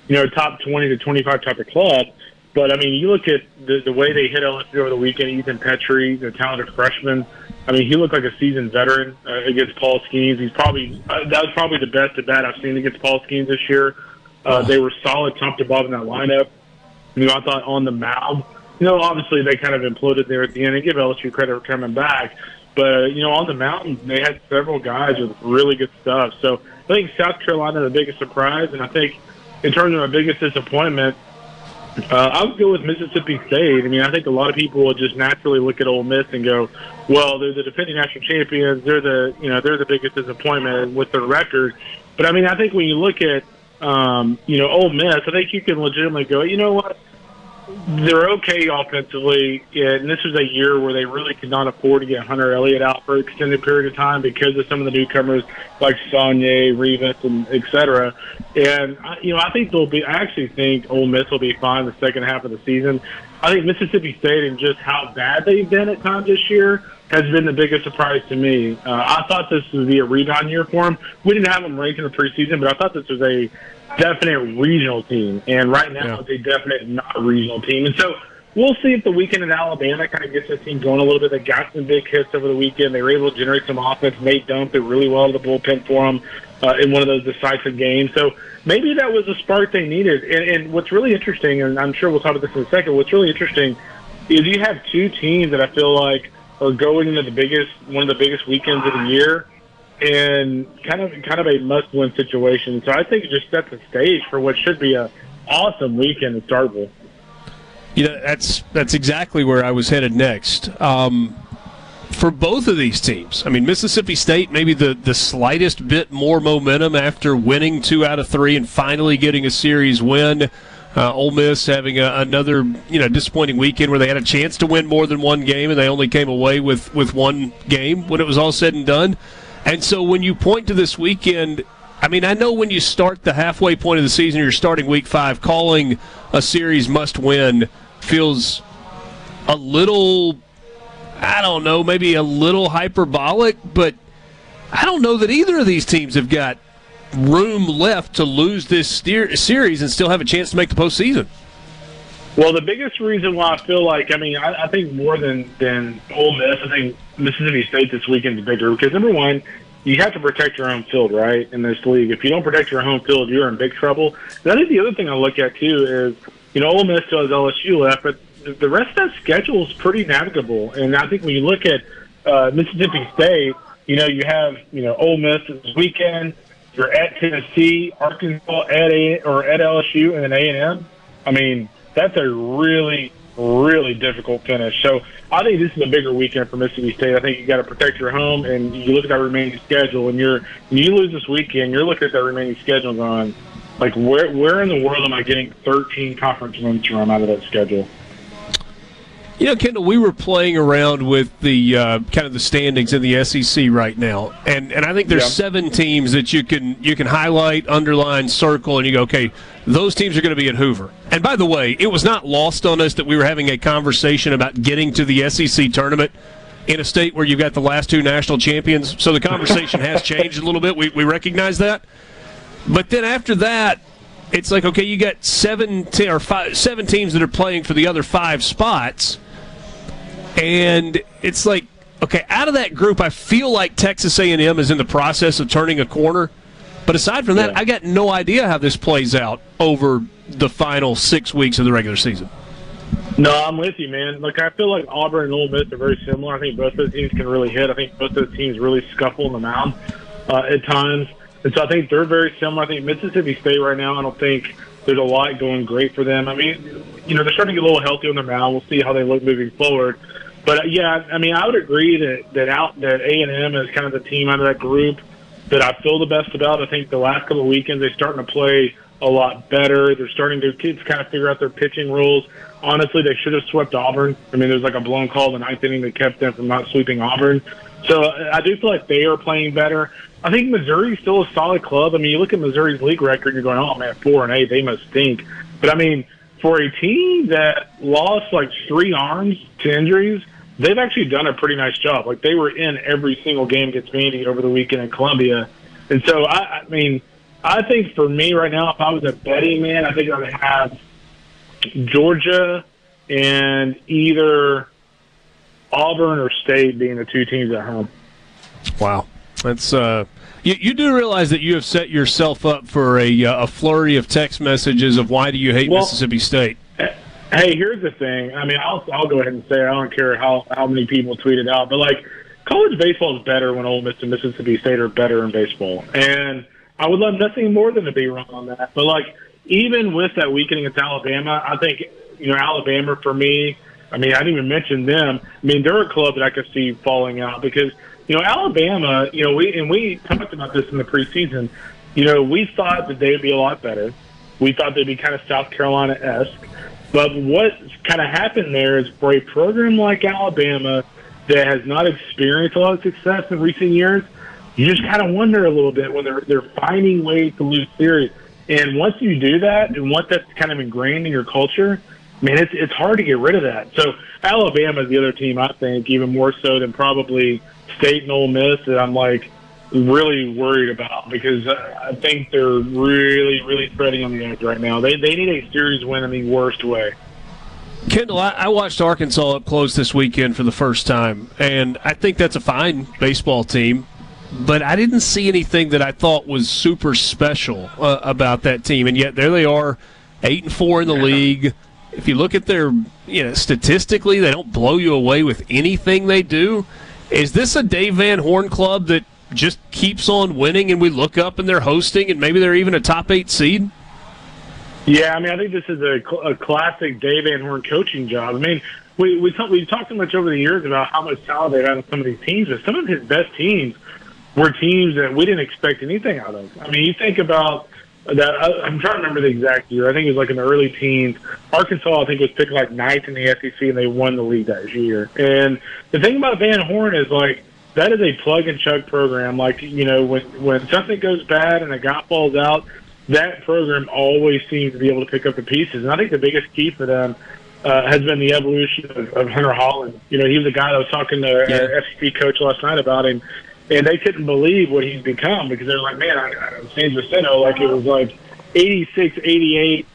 you know, top 20 to 25 type of club. But, I mean, you look at the way they hit LSU over the weekend, Ethan Petrie, the talented freshman. I mean, he looked like a seasoned veteran against Paul Skeens. He's probably that was probably the best at bat I've seen against Paul Skeens this year. They were solid top to bottom in that lineup. You know, I thought on the mound, you know, obviously they kind of imploded there at the end, and give LSU credit for coming back. But, you know, on the mountain, they had several guys with really good stuff. So I think South Carolina the biggest surprise, and I think in terms of my biggest disappointment, I would go with Mississippi State. I mean, I think a lot of people will just naturally look at Ole Miss and go, well, they're the defending national champions. They're the, you know, they're the biggest disappointment with their record. But, I mean, I think when you look at, you know, Ole Miss, I think you can legitimately go, you know what, they're okay offensively, and this was a year where they really could not afford to get Hunter Elliott out for an extended period of time because of some of the newcomers like Sonye, Revis, and et cetera. And, you know, I think they'll be – I actually think Ole Miss will be fine the second half of the season. I think Mississippi State and just how bad they've been at times this year has been the biggest surprise to me. I thought this would be a rebound year for them. We didn't have them ranked in the preseason, but I thought this was a – definite regional team, and right now it's a definite not regional team. And so we'll see if the weekend in Alabama kind of gets this team going a little bit. They got some big hits over the weekend. They were able to generate some offense. Nate Dunn did really well in the bullpen for them in one of those decisive games. So maybe that was the spark they needed. And what's really interesting, and I'm sure we'll talk about this in a second, what's really interesting is you have two teams that I feel like are going into the biggest, one of the biggest weekends of the year, and kind of a must-win situation. So I think it just sets the stage for what should be an awesome weekend at Starkville. You know, that's exactly where I was headed next. For both of these teams, I mean, Mississippi State, maybe the slightest bit more momentum after winning 2 out of 3 and finally getting a series win. Ole Miss having another, you know, disappointing weekend where they had a chance to win more than one game and they only came away with one game when it was all said and done. And so when you point to this weekend, I mean, I know when you start the halfway point of the season, you're starting week 5, calling a series must win feels a little, I don't know, maybe a little hyperbolic, but I don't know that either of these teams have got room left to lose this series and still have a chance to make the postseason. Well, the biggest reason why I feel like, I mean, I think more than Ole Miss, I think Mississippi State this weekend is bigger because, number one, you have to protect your own field, right, in this league. If you don't protect your home field, you're in big trouble. That is the other thing I look at, too, is, you know, Ole Miss still has LSU left, but the rest of that schedule is pretty navigable. And I think when you look at Mississippi State, you know, you have, you know, Ole Miss this weekend, you're at Tennessee, Arkansas, at LSU, and then A&M. I mean, that's a really, really difficult finish. So I think this is a bigger weekend for Mississippi State. I think you got to protect your home, and you look at that remaining schedule, and when you lose this weekend, you're looking at that remaining schedule going, like, where in the world am I getting 13 conference wins from out of that schedule? You know, Kendall, we were playing around with the kind of the standings in the SEC right now, and I think there's 7 teams that you can highlight, underline, circle, and you go, okay, those teams are going to be at Hoover. And by the way, it was not lost on us that we were having a conversation about getting to the SEC tournament in a state where you've got the last 2 national champions, so the conversation has changed a little bit. We recognize that. But then after that, it's like, okay, you got 7 teams that are playing for the other 5 spots. And it's like, okay, out of that group, I feel like Texas A&M is in the process of turning a corner. But aside from that, I got no idea how this plays out over the final 6 weeks of the regular season. No, I'm with you, man. Look, I feel like Auburn and Ole Miss are very similar. I think both those teams can really hit. I think both those teams really scuffle in the mound at times. And so I think they're very similar. I think Mississippi State right now, I don't think there's a lot going great for them. I mean, you know, they're starting to get a little healthy on their mound. We'll see how they look moving forward. But, yeah, I mean, I would agree that A&M is kind of the team out of that group that I feel the best about. I think the last couple of weekends they're starting to play a lot better. They're starting to kind of figure out their pitching rules. Honestly, they should have swept Auburn. I mean, there was like a blown call in the 9th inning that kept them from not sweeping Auburn. So I do feel like they are playing better. I think Missouri's still a solid club. I mean, you look at Missouri's league record, and you're going, oh, man, 4-8, they must stink. But, I mean, for a team that lost like 3 arms to injuries, they've actually done a pretty nice job. Like, they were in every single game against Vandy over the weekend in Columbia. And so, I mean, I think for me right now, if I was a betting man, I think I would have Georgia and either Auburn or State being the two teams at home. Wow. That's you do realize that you have set yourself up for a flurry of text messages of why do you hate Mississippi State? Hey, here's the thing. I mean, I'll go ahead and say it. I don't care how many people tweet it out. But, like, college baseball is better when Ole Miss and Mississippi State are better in baseball. And I would love nothing more than to be wrong on that. But, like, even with that weekend against Alabama, I think, you know, Alabama for me, I mean, I didn't even mention them. I mean, they're a club that I could see falling out because, you know, Alabama, you know, we talked about this in the preseason. You know, we thought that they would be a lot better. We thought they'd be kind of South Carolina-esque. But what kind of happened there is for a program like Alabama that has not experienced a lot of success in recent years, you just kind of wonder a little bit when they're finding ways to lose series. And once you do that, and once that's kind of ingrained in your culture, man, it's hard to get rid of that. So Alabama is the other team, I think, even more so than probably State and Ole Miss that I'm, like, really worried about because I think they're really, really treading on the edge right now. They need a series win in the worst way. Kendall, I watched Arkansas up close this weekend for the first time, and I think that's a fine baseball team, but I didn't see anything that I thought was super special about that team, and yet there they are, 8-4 in the league. If you look at their, you know, statistically, they don't blow you away with anything they do. Is this a Dave Van Horn club that just keeps on winning and we look up and they're hosting and maybe they're even a top 8 seed? Yeah, I mean, I think this is a classic Dave Van Horn coaching job. I mean, we've talked so much over the years about how much talent they've had on some of these teams, but some of his best teams were teams that we didn't expect anything out of. I mean, you think about that. I'm trying to remember the exact year. I think it was like in the early teens. Arkansas, I think, was picked like ninth in the SEC, and they won the league that year. And the thing about Van Horn is, like, that is a plug-and-chug program. Like, you know, when something goes bad and a guy falls out, that program always seems to be able to pick up the pieces. And I think the biggest key for them has been the evolution of Hunter Holland. You know, he was a guy that I was talking to our FCP coach last night about him, and they couldn't believe what he's become because they're like, man, I'm San Jacinto. Like, it was like 86, 88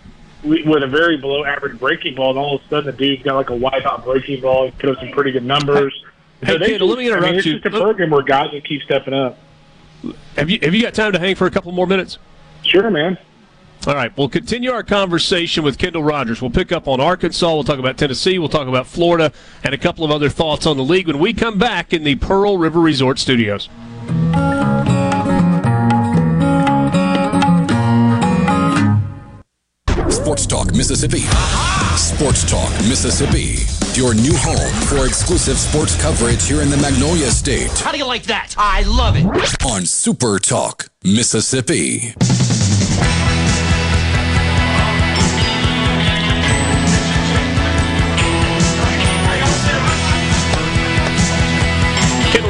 with a very below-average breaking ball, and all of a sudden the dude's got like a wipeout breaking ball and put up some pretty good numbers. Hey, so Kendall, let me interrupt you. It's just a program where guys will keep stepping up. Have you got time to hang for a couple more minutes? Sure, man. All right, we'll continue our conversation with Kendall Rogers. We'll pick up on Arkansas. We'll talk about Tennessee. We'll talk about Florida and a couple of other thoughts on the league when we come back in the Pearl River Resort Studios. Sports Talk Mississippi. Sports Talk Mississippi. Your new home for exclusive sports coverage here in the Magnolia State. How do you like that? I love it. On Super Talk Mississippi.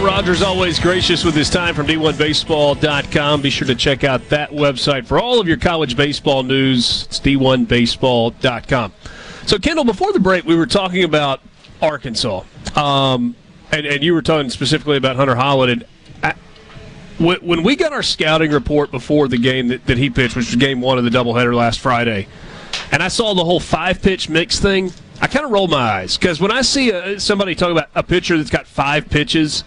Rogers, always gracious with his time from D1Baseball.com. Be sure to check out that website for all of your college baseball news. It's D1Baseball.com. So, Kendall, before the break, we were talking about Arkansas. And you were talking specifically about Hunter Holland. And when we got our scouting report before the game that he pitched, which was game one of the doubleheader last Friday, and I saw the whole 5-pitch mix thing, I kind of rolled my eyes. Because when I see somebody talking about a pitcher that's got 5 pitches,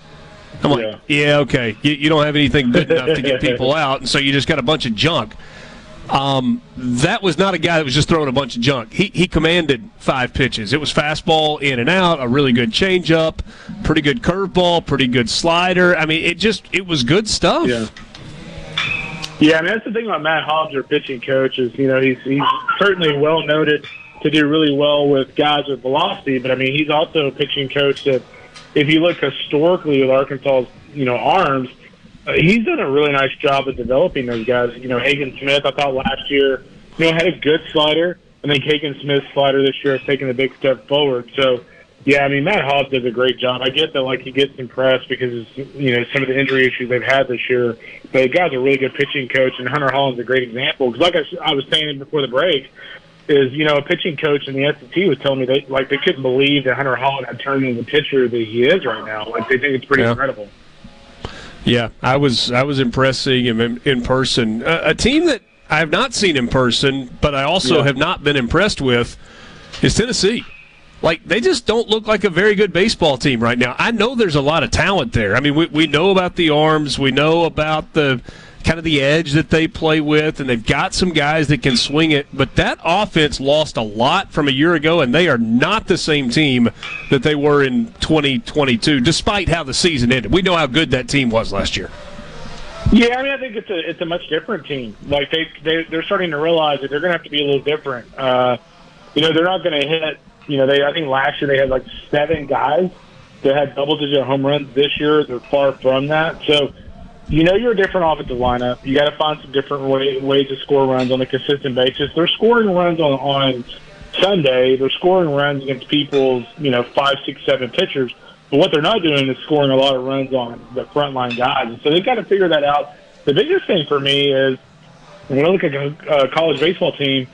I'm like, yeah okay. You don't have anything good enough to get people out, and so you just got a bunch of junk. That was not a guy that was just throwing a bunch of junk. He commanded 5 pitches. It was fastball, in and out, a really good changeup, pretty good curveball, pretty good slider. I mean, it was good stuff. Yeah, I mean, that's the thing about Matt Hobbs, our pitching coach, is, you know, he's certainly well noted to do really well with guys with velocity, but, I mean, he's also a pitching coach that, if you look historically with Arkansas's, you know, arms, he's done a really nice job of developing those guys. You know, Hagan Smith, I thought last year, you know, had a good slider. I think Hagan Smith's slider this year has taken a big step forward. So, yeah, I mean, Matt Hobbs does a great job. I get that, like, he gets impressed because, you know, some of the injury issues they've had this year. But the guy's a really good pitching coach, and Hunter Holland's a great example. Because, like I was saying before the break, is, you know, a pitching coach in the SEC was telling me they couldn't believe that Hunter Holland had turned into the pitcher that he is right now. Like, they think it's pretty incredible. Yeah, I was impressed seeing him in person. A team that I have not seen in person, but I also have not been impressed with, is Tennessee. Like, they just don't look like a very good baseball team right now. I know there's a lot of talent there. I mean, we know about the arms. We know about the kind of the edge that they play with, and they've got some guys that can swing it. But that offense lost a lot from a year ago, and they are not the same team that they were in 2022, despite how the season ended. We know how good that team was last year. Yeah, I mean, I think it's a much different team. Like, they're starting to realize that they're going to have to be a little different. You know, they're not going to hit. You know, I think last year they had like 7 guys that had double-digit home runs. This year they're far from that. So, you know, you're a different offensive lineup. You got to find some different ways to score runs on a consistent basis. They're scoring runs on Sunday. They're scoring runs against people's, you know, 5, 6, 7 pitchers. But what they're not doing is scoring a lot of runs on the frontline guys. And so they've got to figure that out. The biggest thing for me is when I look at a college baseball team,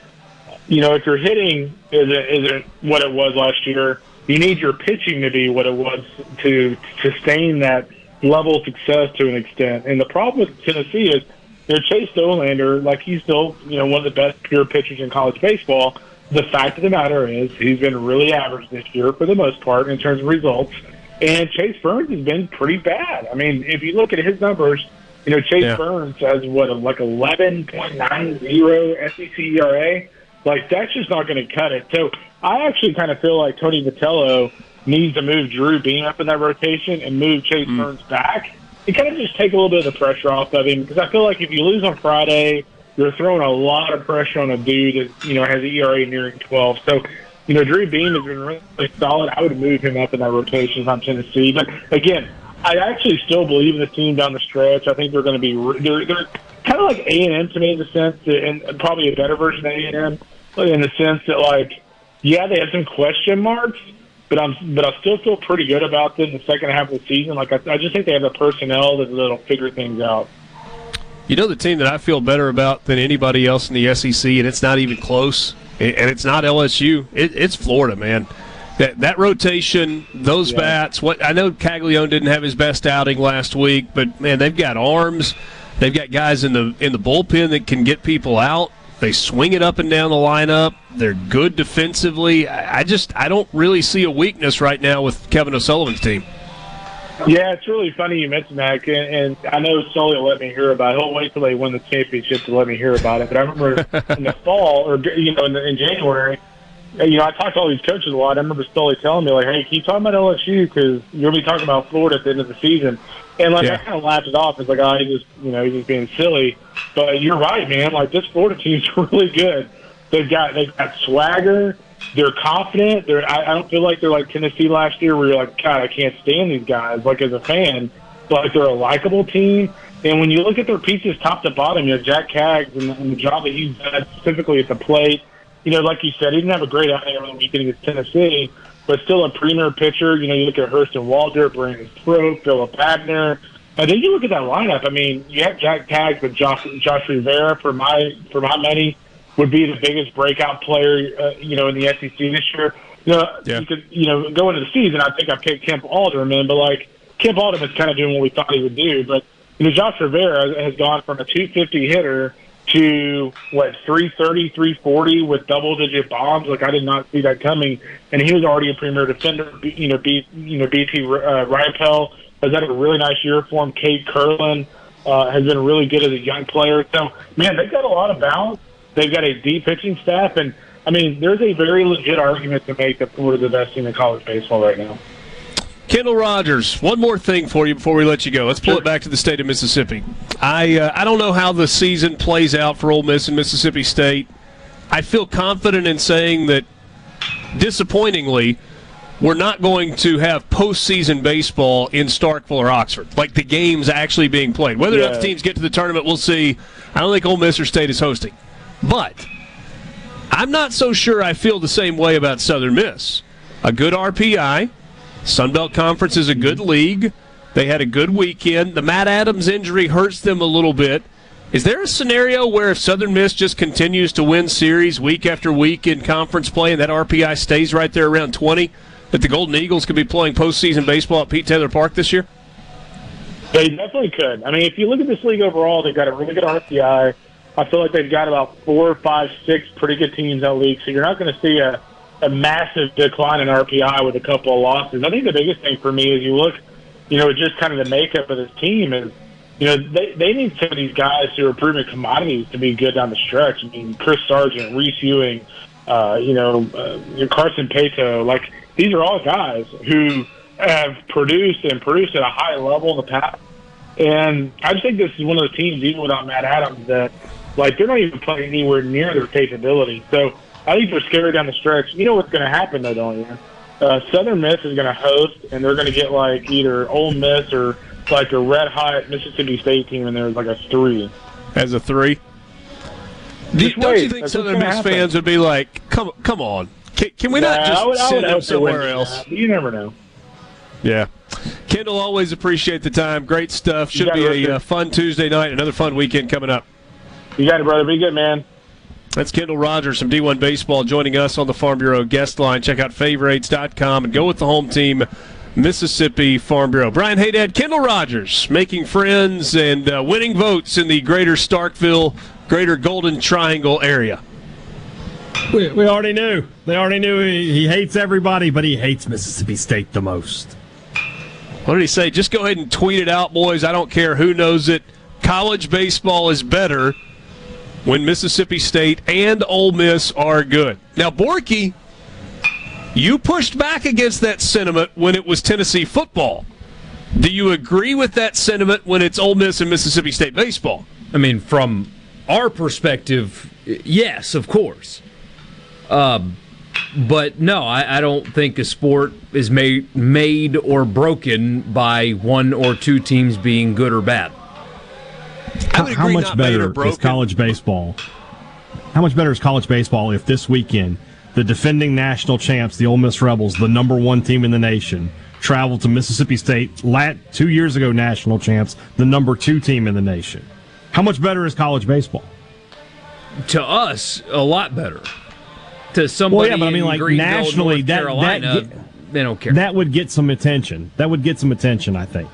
you know, if your hitting isn't what it was last year, you need your pitching to be what it was to sustain that level of success to an extent. And the problem with Tennessee is they're Chase Dolander, like he's still, you know, one of the best pure pitchers in college baseball. The fact of the matter is he's been really average this year for the most part in terms of results. And Chase Burns has been pretty bad. I mean, if you look at his numbers, you know, Chase Burns has, what, like 11.90 SEC ERA? Like, that's just not going to cut it. So I actually kind of feel like Tony Vitello needs to move Drew Beam up in that rotation and move Chase Burns back. It kind of just take a little bit of the pressure off of him, because I feel like if you lose on Friday, you're throwing a lot of pressure on a dude that, you know, has an ERA nearing 12. So, you know, Drew Beam has been really solid. I would move him up in that rotation if I'm Tennessee. But, again, I actually still believe in the team down the stretch. I think they're going to be they're kind of like A&M to me in the sense that, and probably a better version of A&M in the sense that, like, yeah, they have some question marks, but I still feel pretty good about them the second half of the season. Like, I just think they have the personnel that'll figure things out. You know, the team that I feel better about than anybody else in the SEC, and it's not even close, and it's not LSU, it's Florida, man. That rotation, those bats. What I know, Caglione didn't have his best outing last week, but man, they've got arms. They've got guys in the bullpen that can get people out. They swing it up and down the lineup. They're good defensively. I don't really see a weakness right now with Kevin O'Sullivan's team. Yeah, it's really funny you mentioned that, and I know Sully will let me hear about it. He'll wait till they win the championship to let me hear about it. But I remember in the fall, or you know, in January. You know, I talked to all these coaches a lot. I remember Sully telling me, like, hey, keep talking about LSU because you're going to be talking about Florida at the end of the season. And, like, I kind of laughed it off. It's like, oh, he's just being silly. But you're right, man. Like, this Florida team's really good. They've got swagger. They're confident. I don't feel like they're like Tennessee last year where you're like, God, I can't stand these guys, like, as a fan. But, like, they're a likable team. And when you look at their pieces top to bottom, you know, Jack Kaggs and the job that he's done specifically at the plate, you know, like you said, he didn't have a great outing over the weekend against Tennessee, but still a premier pitcher. You know, you look at Hurst and Walter, Brandon Stroh, Philip Abner. And then you look at that lineup. I mean, you have Jack Kaggs, but Josh Rivera, for my money, would be the biggest breakout player, you know, in the SEC this year. You know, going into the season, I think I picked Kemp Alderman, but, like, Kemp Alderman's kind of doing what we thought he would do. But, you know, Josh Rivera has gone from a 250 hitter to, what, 330, 340 with double-digit bombs. Like, I did not see that coming. And he was already a premier defender. You know, BT Rypel has had a really nice year for him. Cade Curlin has been really good as a young player. So, man, they've got a lot of balance. They've got a deep pitching staff. And, I mean, there's a very legit argument to make that Florida's the best team in college baseball right now. Kendall Rogers, one more thing for you before we let you go. Let's pull it back to the state of Mississippi. I don't know how the season plays out for Ole Miss and Mississippi State. I feel confident in saying that, disappointingly, we're not going to have postseason baseball in Starkville or Oxford, like the games actually being played. Whether or not the teams get to the tournament, we'll see. I don't think Ole Miss or State is hosting. But I'm not so sure I feel the same way about Southern Miss. A good RPI. Sun Belt Conference is a good league. They had a good weekend. The Matt Adams injury hurts them a little bit. Is there a scenario where if Southern Miss just continues to win series week after week in conference play and that RPI stays right there around 20, that the Golden Eagles could be playing postseason baseball at Pete Taylor Park this year? They definitely could. I mean, if you look at this league overall, they've got a really good RPI. I feel like they've got about four, five, six pretty good teams in that league, so you're not going to see a massive decline in RPI with a couple of losses. I think the biggest thing for me is you look, at just kind of the makeup of this team is, they need some of these guys who are proven commodities to be good down the stretch. I mean, Chris Sargent, Reese Ewing, Carson Pato. Like, these are all guys who have produced at a high level in the past. And I just think this is one of the teams, even without Matt Adams, that, like, they're not even playing anywhere near their capability. So I think they're scary down the stretch. You know what's going to happen, though, don't you? Southern Miss is going to host, and they're going to get, like, either Ole Miss or – like a red-hot Mississippi State team, and there was like a 3. As a 3? Don't you think Southern Miss fans would be like, come on, can we not just send them somewhere else? You never know. Yeah. Kendall, always appreciate the time. Great stuff. Should be a fun Tuesday night, another fun weekend coming up. You got it, brother. Be good, man. That's Kendall Rogers from D1 Baseball joining us on the Farm Bureau guest line. Check out favorites.com and go with the home team, Mississippi Farm Bureau. Brian Haydad, Kendall Rogers, making friends and winning votes in the greater Starkville, greater Golden Triangle area. We already knew. They already knew he hates everybody, but he hates Mississippi State the most. What did he say? Just go ahead and tweet it out, boys. I don't care who knows it. College baseball is better when Mississippi State and Ole Miss are good. Now, Borky, you pushed back against that sentiment when it was Tennessee football. Do you agree with that sentiment when it's Ole Miss and Mississippi State baseball? I mean, from our perspective, yes, of course. But no, I don't think a sport is made or broken by one or two teams being good or bad. How much better is college baseball? How much better is college baseball if this weekend the defending national champs, the Ole Miss Rebels, the number one team in the nation, traveled to Mississippi State, 2 years ago national champs, the number 2 team in the nation? How much better is college baseball? To us, a lot better. To somebody in Greenville, nationally, North Carolina, they don't care. That would get some attention. That would get some attention, I think.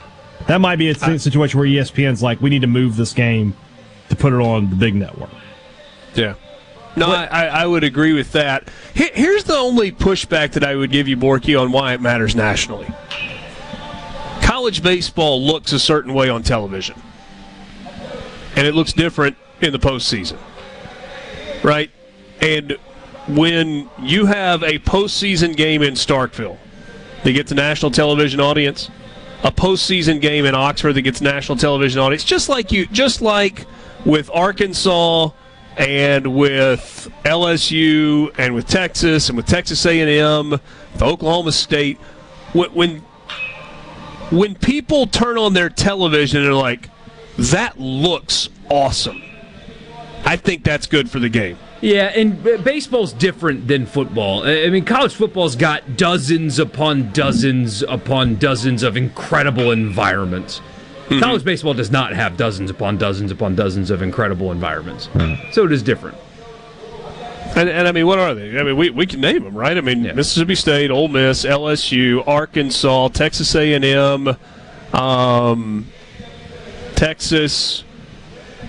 That might be a situation where ESPN's like, we need to move this game to put it on the big network. Yeah. No, I would agree with that. Here's the only pushback that I would give you, Borky, on why it matters nationally. College baseball looks a certain way on television, and it looks different in the postseason, right? And when you have a postseason game in Starkville that gets a national television audience, a postseason game in Oxford that gets national television audience, just like with Arkansas and with LSU and with Texas and with Texas A&M, with Oklahoma State, when people turn on their television and they're like, that looks awesome, I think that's good for the game. Yeah, and baseball's different than football. I mean, college football's got dozens upon dozens of incredible environments. Mm-hmm. College baseball does not have dozens upon dozens upon dozens of incredible environments. Mm-hmm. So it is different. And I mean, what are they? I mean, we can name them, right? I mean, yeah. Mississippi State, Ole Miss, LSU, Arkansas, Texas A&M, Texas,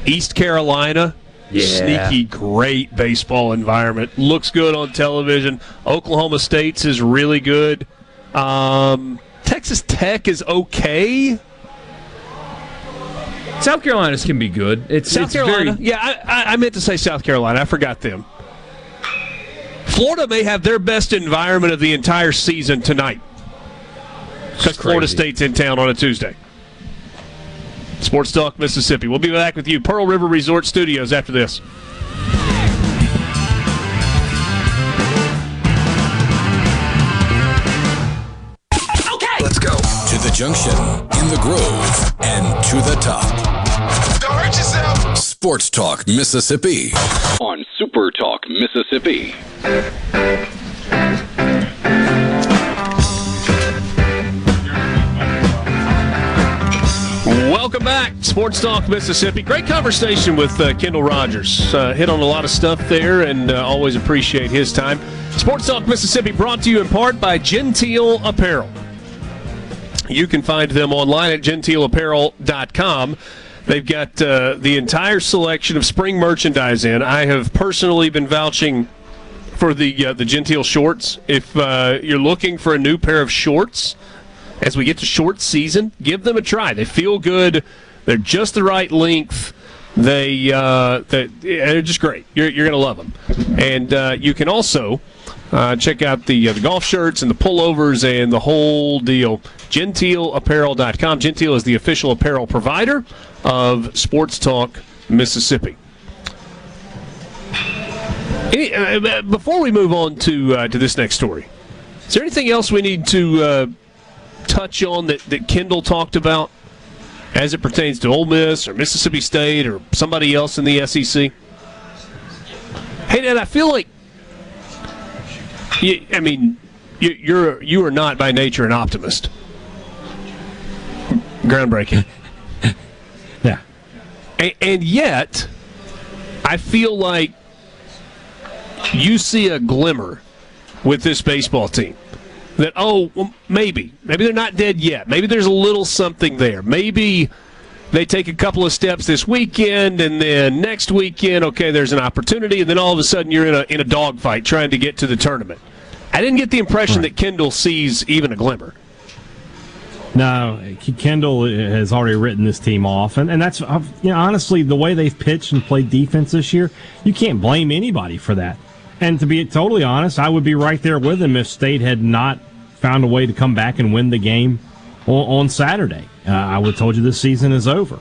East Carolina. Yeah. Sneaky, great baseball environment. Looks good on television. Oklahoma State's is really good. Texas Tech is okay. South Carolina's can be good. I meant to say South Carolina. I forgot them. Florida may have their best environment of the entire season tonight, because Florida State's in town on a Tuesday. Sports Talk Mississippi. We'll be back with you, Pearl River Resort Studios, after this. Okay, let's go to the junction, in the Grove, and to the top. Don't hurt yourself. Sports Talk Mississippi on Super Talk Mississippi. Welcome back. Sports Talk Mississippi. Great conversation with Kendall Rogers. Hit on a lot of stuff there, and always appreciate his time. Sports Talk Mississippi brought to you in part by Genteel Apparel. You can find them online at genteelapparel.com. They've got the entire selection of spring merchandise in. I have personally been vouching for the Genteel shorts. If you're looking for a new pair of shorts as we get to short season, give them a try. They feel good. They're just the right length. They're just great. You're going to love them. And you can also check out the golf shirts and the pullovers and the whole deal. GenteelApparel.com. Genteel is the official apparel provider of Sports Talk Mississippi. Before we move on to this next story, is there anything else we need to touch on that Kendall talked about as it pertains to Ole Miss or Mississippi State or somebody else in the SEC? Hey, Dad, I feel like you are not by nature an optimist. Groundbreaking. Yeah. And yet, I feel like you see a glimmer with this baseball team that, oh, well, maybe they're not dead yet. Maybe there's a little something there. Maybe they take a couple of steps this weekend, and then next weekend, okay, there's an opportunity, and then all of a sudden you're in a dogfight trying to get to the tournament. I didn't get the impression that Kendall sees even a glimmer. No, Kendall has already written this team off, and that's, honestly, the way they've pitched and played defense this year, you can't blame anybody for that. And to be totally honest, I would be right there with him if State had not found a way to come back and win the game on Saturday. I would have told you this season is over.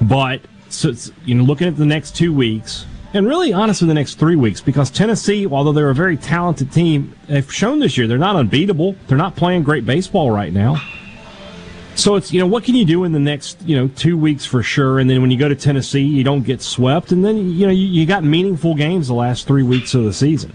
But looking at the next 2 weeks, and really honestly the next 3 weeks, because Tennessee, although they're a very talented team, they've shown this year they're not unbeatable. They're not playing great baseball right now. So it's, what can you do in the next, 2 weeks for sure? And then when you go to Tennessee, you don't get swept. And then, you got meaningful games the last 3 weeks of the season.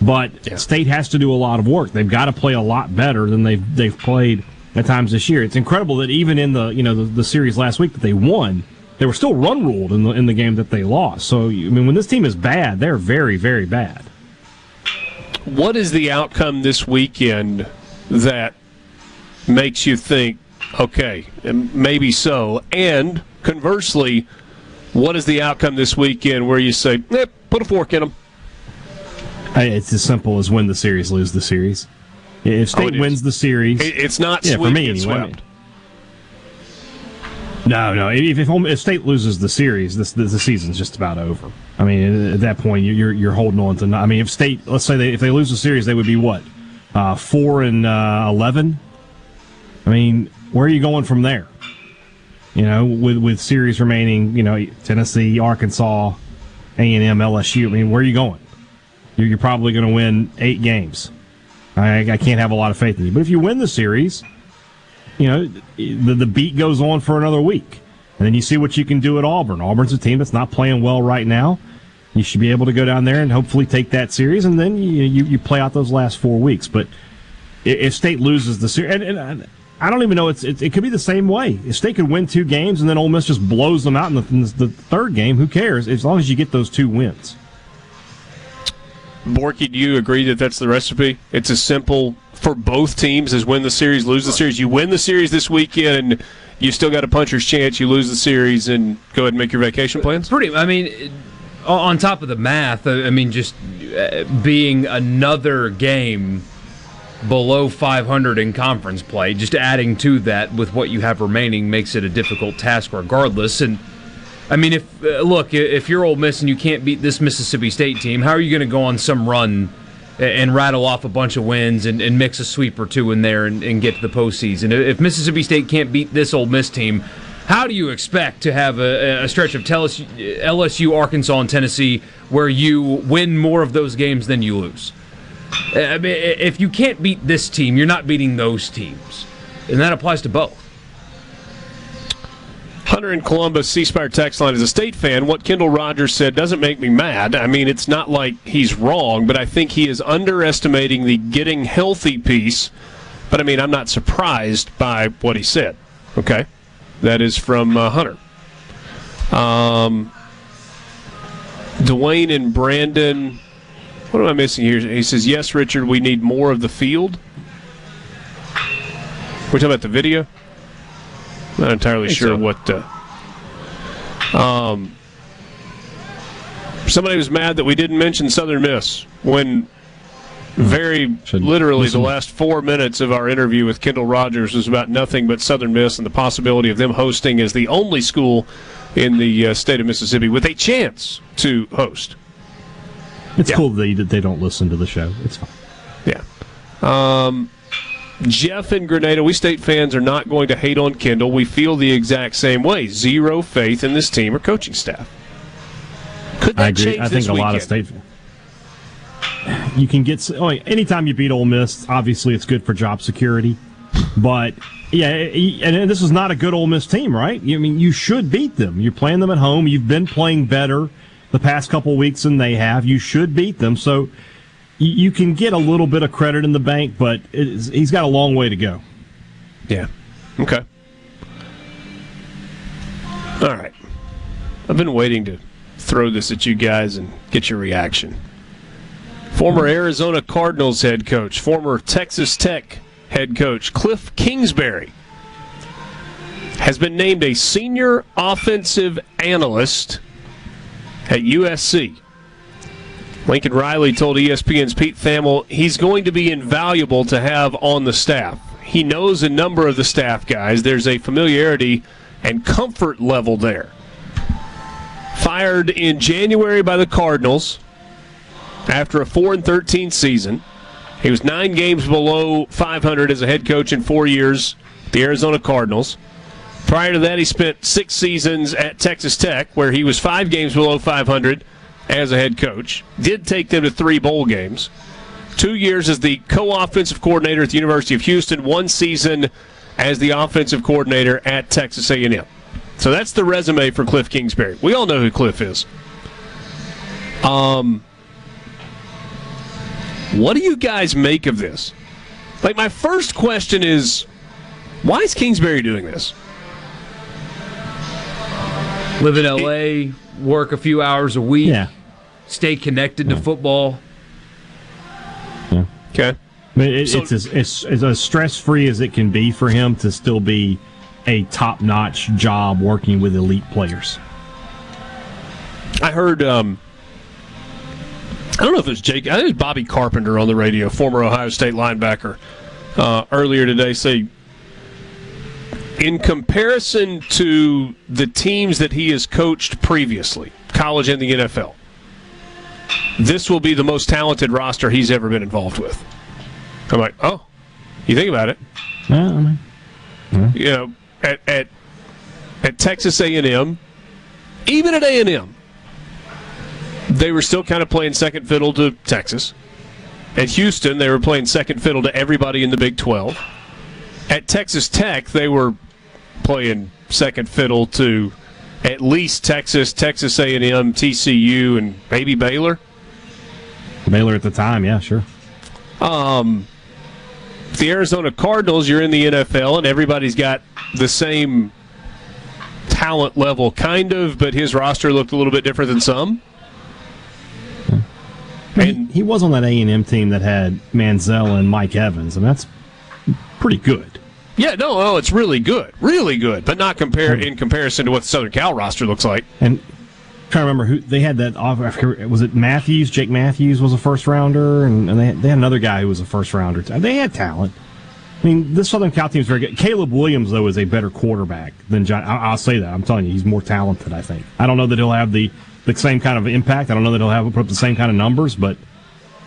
But State has to do a lot of work. They've got to play a lot better than they've played at times this year. It's incredible that even in the series last week that they won, they were still run ruled in the game that they lost. So, when this team is bad, they're very, very bad. What is the outcome this weekend that makes you think, okay, maybe so? And conversely, what is the outcome this weekend where you say, put a fork in them? It's as simple as win the series, lose the series. If State wins the series, it's not sweet, for me, it's anyway. Swept. No. If State loses the series, the season's just about over. At that point, you're holding on to. If State, let's say if they lose the series, they would be what, 4-11. Where are you going from there? With series remaining, Tennessee, Arkansas, A&M, LSU. Where are you going? You're probably going to win 8 games. I can't have a lot of faith in you. But if you win the series, the beat goes on for another week. And then you see what you can do at Auburn. Auburn's a team that's not playing well right now. You should be able to go down there and hopefully take that series, and then you play out those last 4 weeks. But if State loses the series, and I don't even know. It could be the same way. If State could win 2 games and then Ole Miss just blows them out in the third game, who cares? As long as you get those 2 wins. Borky, do you agree that that's the recipe? It's as simple for both teams as win the series, lose the series. You win the series this weekend, and you still got a puncher's chance. You lose the series, and go ahead and make your vacation plans. On top of the math, just being another game below 500 in conference play, just adding to that with what you have remaining makes it a difficult task regardless. And if you're Ole Miss and you can't beat this Mississippi State team, how are you going to go on some run and rattle off a bunch of wins and mix a sweep or two in there and get to the postseason? If Mississippi State can't beat this Ole Miss team, how do you expect to have a stretch of LSU, Arkansas, and Tennessee where you win more of those games than you lose? If you can't beat this team, you're not beating those teams. And that applies to both. Hunter in Columbus, C Spire text line, is a State fan. What Kendall Rogers said doesn't make me mad. It's not like he's wrong, but I think he is underestimating the getting healthy piece. But, I'm not surprised by what he said. Okay? That is from Hunter. Dwayne and Brandon, what am I missing here? He says, yes, Richard, we need more of the field. We're talking about the video? Not entirely sure what. Somebody was mad that we didn't mention Southern Miss when literally the last 4 minutes of our interview with Kendall Rogers was about nothing but Southern Miss and the possibility of them hosting as the only school in the state of Mississippi with a chance to host. It's cool that they don't listen to the show. It's fine. Yeah. Jeff in Grenada, we State fans are not going to hate on Kendall. We feel the exact same way. Zero faith in this team or coaching staff. Could that change this weekend? I think a lot of State fans. You can get anytime you beat Ole Miss, obviously it's good for job security. But, yeah, and this is not a good Ole Miss team, right? I mean, you should beat them. You're playing them at home. You've been playing better the past couple weeks than they have. You should beat them. So you can get a little bit of credit in the bank, but he's got a long way to go. Yeah. Okay. All right. I've been waiting to throw this at you guys and get your reaction. Former Arizona Cardinals head coach, former Texas Tech head coach Cliff Kingsbury has been named a senior offensive analyst at USC. Lincoln Riley told ESPN's Pete Thamel he's going to be invaluable to have on the staff. He knows a number of the staff guys. There's a familiarity and comfort level there. Fired in January by the Cardinals after a 4-13 season. He was 9 games below 500 as a head coach in 4 years at the Arizona Cardinals. Prior to that, he spent 6 seasons at Texas Tech, where he was 5 games below 500 as a head coach. Did take them to 3 bowl games. 2 years as the co-offensive coordinator at the University of Houston. 1 season as the offensive coordinator at Texas A&M. So that's the resume for Cliff Kingsbury. We all know who Cliff is. What do you guys make of this? Like, my first question is, why is Kingsbury doing this? Live in L.A., work a few hours a week, stay connected to football. Yeah. Okay. I mean, it's as stress-free as it can be for him to still be a top-notch job working with elite players. I heard... I don't know if it was Jake. I think it was Bobby Carpenter on the radio, former Ohio State linebacker, earlier today. Say, in comparison to the teams that he has coached previously, college and the NFL, this will be the most talented roster he's ever been involved with. I'm like, oh, you think about it. You know, at Texas A&M, even at A&M, they were still kind of playing second fiddle to Texas. At Houston, they were playing second fiddle to everybody in the Big 12. At Texas Tech, they were playing second fiddle to at least Texas, Texas A&M, TCU, and maybe Baylor. Baylor at the time, yeah, sure. The Arizona Cardinals, you're in the NFL, and everybody's got the same talent level, kind of, but his roster looked a little bit different than some. And he was on that A&M team that had Manziel and Mike Evans, and that's pretty good. Yeah, no, it's really good. Really good, but not in comparison to what the Southern Cal roster looks like. And I'm trying to remember who they had that off. Was it Matthews? Jake Matthews was a first-rounder, and they had another guy who was a first-rounder. They had talent. I mean, this Southern Cal team is very good. Caleb Williams, though, is a better quarterback than John. I'll say that. I'm telling you, he's more talented, I think. I don't know that he'll have the same kind of impact. I don't know that he'll have put up the same kind of numbers, but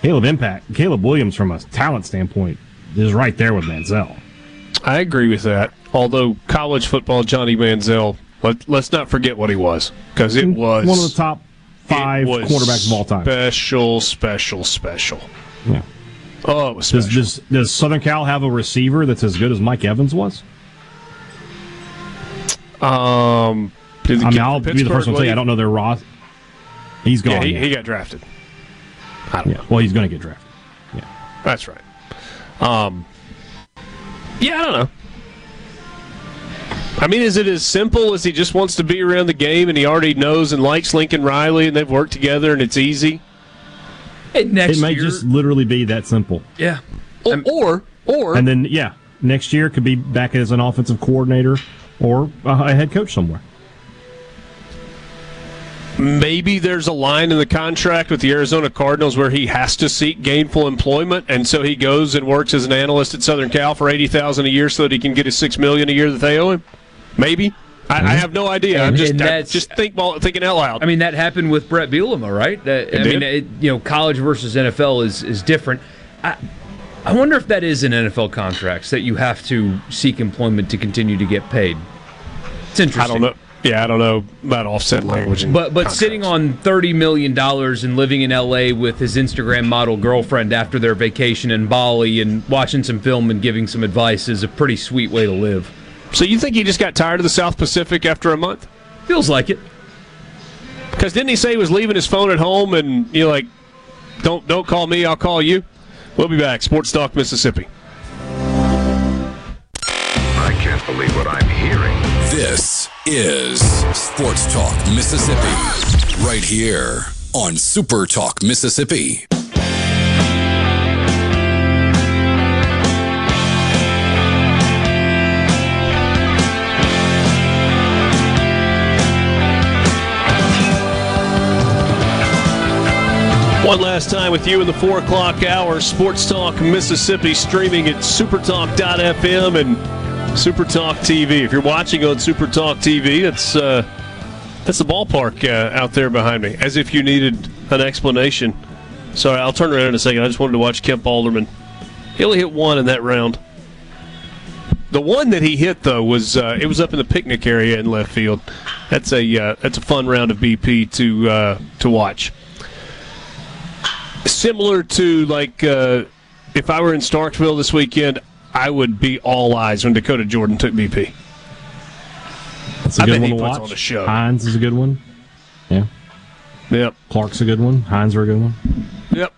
Caleb Williams from a talent standpoint is right there with Manziel. I agree with that. Although college football, Johnny Manziel, let's not forget what he was, because it was one of the top 5 quarterbacks of all time. Special. Yeah. Oh, it was special. Does Southern Cal have a receiver that's as good as Mike Evans was? I'll be the first one to tell you I don't know their roster. He's gone. Yeah, he got drafted. I don't know. Well, he's going to get drafted. Yeah, that's right. I don't know. I mean, is it as simple as he just wants to be around the game and he already knows and likes Lincoln Riley and they've worked together and it's easy? And next year, just literally be that simple. Yeah. Or and then, yeah, next year could be back as an offensive coordinator or a head coach somewhere. Maybe there's a line in the contract with the Arizona Cardinals where he has to seek gainful employment, and so he goes and works as an analyst at Southern Cal for $80,000 a year so that he can get his $6 million a year that they owe him. Maybe. I have no idea. I'm just thinking out loud. I mean, that happened with Brett Bielema, right? College versus NFL is different. I wonder if that is in NFL contracts, that you have to seek employment to continue to get paid. It's interesting. I don't know. Yeah, I don't know about offset language. But sitting on $30 million and living in L.A. with his Instagram model girlfriend after their vacation in Bali and watching some film and giving some advice is a pretty sweet way to live. So you think he just got tired of the South Pacific after a month? Feels like it. Because didn't he say he was leaving his phone at home and you're like, don't call me, I'll call you? We'll be back. Sports Talk Mississippi. I can't believe what I'm hearing. This is Sports Talk Mississippi, right here on Super Talk Mississippi. One last time with you in the 4 o'clock hour, Sports Talk Mississippi, streaming at supertalk.fm and SuperTalk TV. If you're watching on SuperTalk TV, that's the ballpark out there behind me, as if you needed an explanation. Sorry, I'll turn around in a second. I just wanted to watch Kemp Alderman. He only hit one in that round. The one that he hit, though, was it was up in the picnic area in left field. That's a fun round of BP to watch. Similar to, like, if I were in Starkville this weekend, I would be all eyes when Dakota Jordan took BP. That's a good one to watch. On a show. Hines is a good one. Yeah. Yep. Clark's a good one. Hines are a good one. Yep.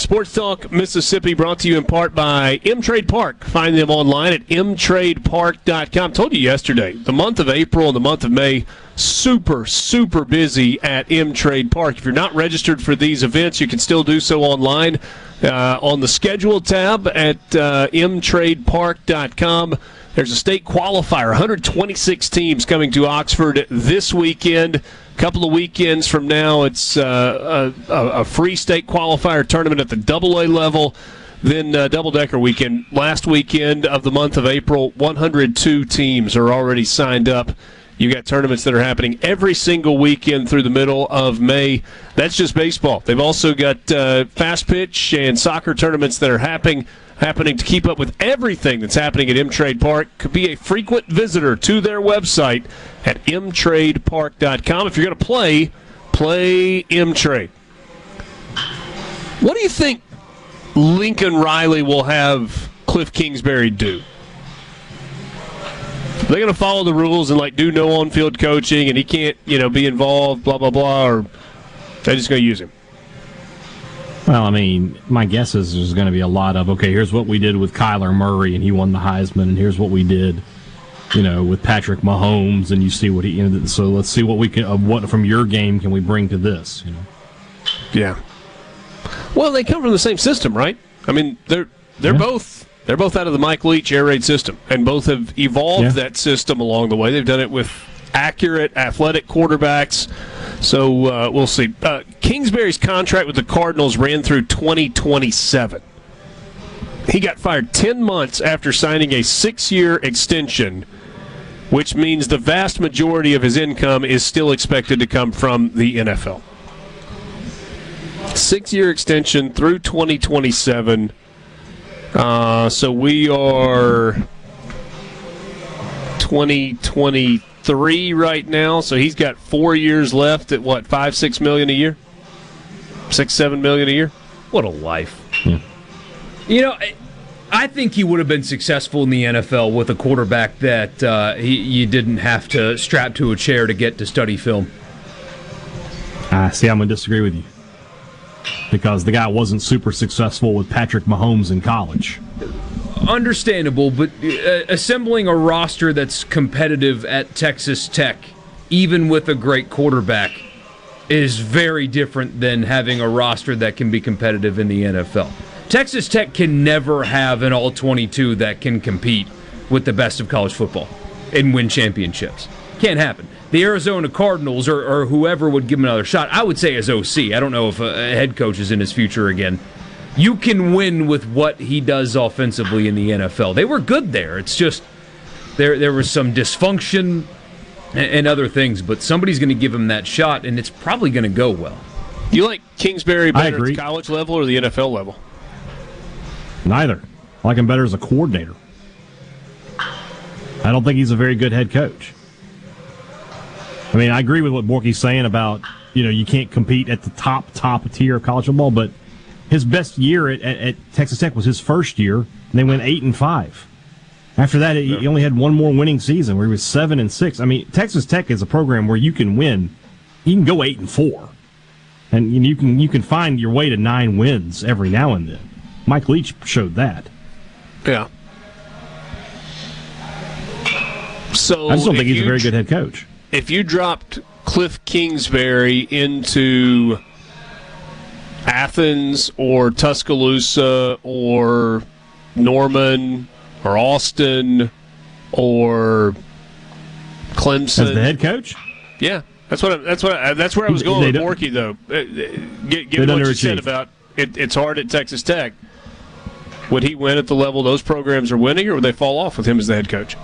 Sports Talk Mississippi brought to you in part by M-Trade Park. Find them online at mtradepark.com. Told you yesterday, the month of April and the month of May, super, super busy at M-Trade Park. If you're not registered for these events, you can still do so online on the schedule tab at mtradepark.com. There's a state qualifier, 126 teams coming to Oxford this weekend. Couple of weekends from now, it's a free state qualifier tournament at the AA level, then double-decker weekend. Last weekend of the month of April, 102 teams are already signed up. You've got tournaments that are happening every single weekend through the middle of May. That's just baseball. They've also got fast pitch and soccer tournaments that are happening to keep up with everything that's happening at M-Trade Park. Could be a frequent visitor to their website at mtradepark.com. If you're going to play M-Trade. What do you think Lincoln Riley will have Cliff Kingsbury do? Are they going to follow the rules and like do no on-field coaching and he can't, be involved, blah, blah, blah, or they're just going to use him? Well, I mean, my guess is there's going to be a lot of, okay, here's what we did with Kyler Murray, and he won the Heisman, and here's what we did, with Patrick Mahomes, and you see what he ended. So let's see what we can, what from your game can we bring to this, Yeah. Well, they come from the same system, right? I mean, they're both out of the Mike Leach air raid system, and both have evolved that system along the way. They've done it with accurate, athletic quarterbacks. So we'll see. Kingsbury's contract with the Cardinals ran through 2027. He got fired 10 months after signing a 6-year extension, which means the vast majority of his income is still expected to come from the NFL. 6-year extension through 2027. So we are 2023. Three right now, so he's got 4 years left at what, $5-6 million a year, $6-7 million a year. What a life! Yeah. I think he would have been successful in the NFL with a quarterback that you didn't have to strap to a chair to get to study film. I'm gonna disagree with you because the guy wasn't super successful with Patrick Mahomes in college. understandable, but assembling a roster that's competitive at Texas Tech, even with a great quarterback, is very different than having a roster that can be competitive in the NFL. Texas Tech can never have an All-22 that can compete with the best of college football and win championships. Can't happen. The Arizona Cardinals, or whoever would give him another shot, I would say as OC. I don't know if a head coach is in his future again. You can win with what he does offensively in the NFL. They were good there. It's just there was some dysfunction and other things, but somebody's going to give him that shot, and it's probably going to go well. Do you like Kingsbury better at the college level or the NFL level? Neither. I like him better as a coordinator. I don't think he's a very good head coach. I mean, I agree with what Borky's saying about, you know, you can't compete at the top tier of college football, but his best year at Texas Tech was his first year, and they went 8-5. After that, he only had one more winning season where he was 7-6. I mean, Texas Tech is a program where you can win. You can go 8-4, and you can find your way to 9 wins every now and then. Mike Leach showed that. Yeah. So I just don't think he's a very good head coach. If you dropped Cliff Kingsbury into Athens or Tuscaloosa or Norman or Austin or Clemson as the head coach, yeah, that's where I was going with Borky, though. Given what you said about it's hard at Texas Tech, would he win at the level those programs are winning, or would they fall off with him as the head coach?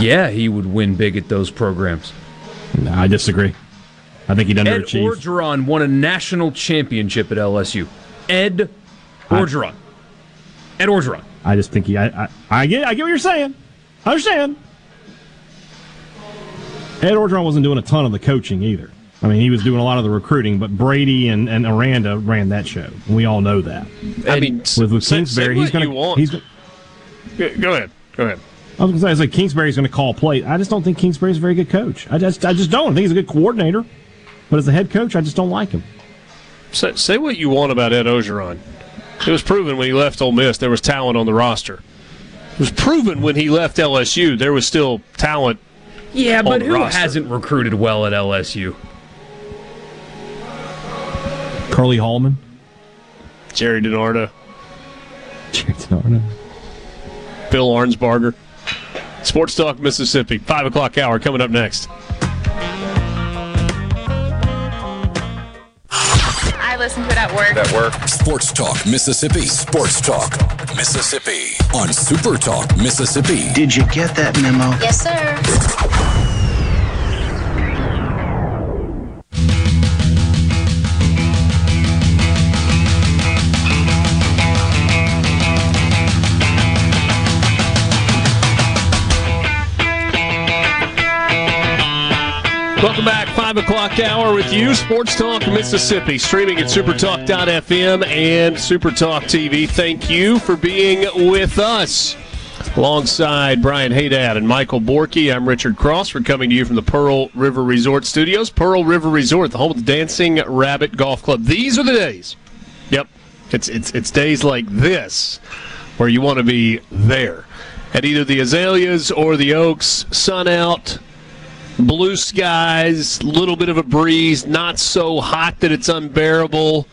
Yeah, he would win big at those programs. No, I disagree. I think he'd underachieve. Ed Orgeron won a national championship at LSU. Ed Orgeron. Ed Orgeron. I just think he... I get what you're saying. I understand. Ed Orgeron wasn't doing a ton of the coaching either. I mean, he was doing a lot of the recruiting, but Brady and Aranda ran that show. We all know that. I mean, with Kingsbury, he's going to... Go ahead. I was going to say Kingsbury's going to call play. I just don't think Kingsbury's a very good coach. I just don't. I think he's a good coordinator, but as a head coach, I just don't like him. Say what you want about Ed Orgeron. It was proven when he left Ole Miss there was talent on the roster. It was proven when he left LSU there was still talent. Yeah, but who hasn't recruited well at LSU? Curly Hallman, Jerry DiNardo, Bill Arnsbarger. Sports Talk Mississippi, 5 o'clock hour, coming up next. I listen to it at work. Sports Talk Mississippi. Sports Talk Mississippi on Super Talk Mississippi. Did you get that memo? Yes, sir. Welcome back, 5 o'clock hour with you, Sports Talk Mississippi, streaming at supertalk.fm and Supertalk TV. Thank you for being with us. Alongside Brian Haydad and Michael Borky, I'm Richard Cross. We're coming to you from the Pearl River Resort Studios. Pearl River Resort, the home of the Dancing Rabbit Golf Club. These are the days. Yep, it's days like this where you want to be there. At either the Azaleas or the Oaks, sun out. Blue skies, a little bit of a breeze, not so hot that it's unbearable.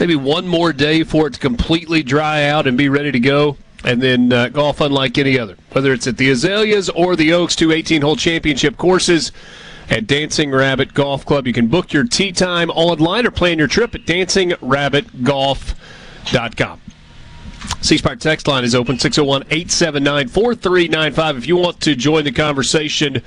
Maybe one more day for it to completely dry out and be ready to go. And then golf unlike any other. Whether it's at the Azaleas or the Oaks, two 18-hole championship courses at Dancing Rabbit Golf Club. You can book your tee time online or plan your trip at dancingrabbitgolf.com. C Spire text line is open, 601-879-4395. If you want to join the conversation,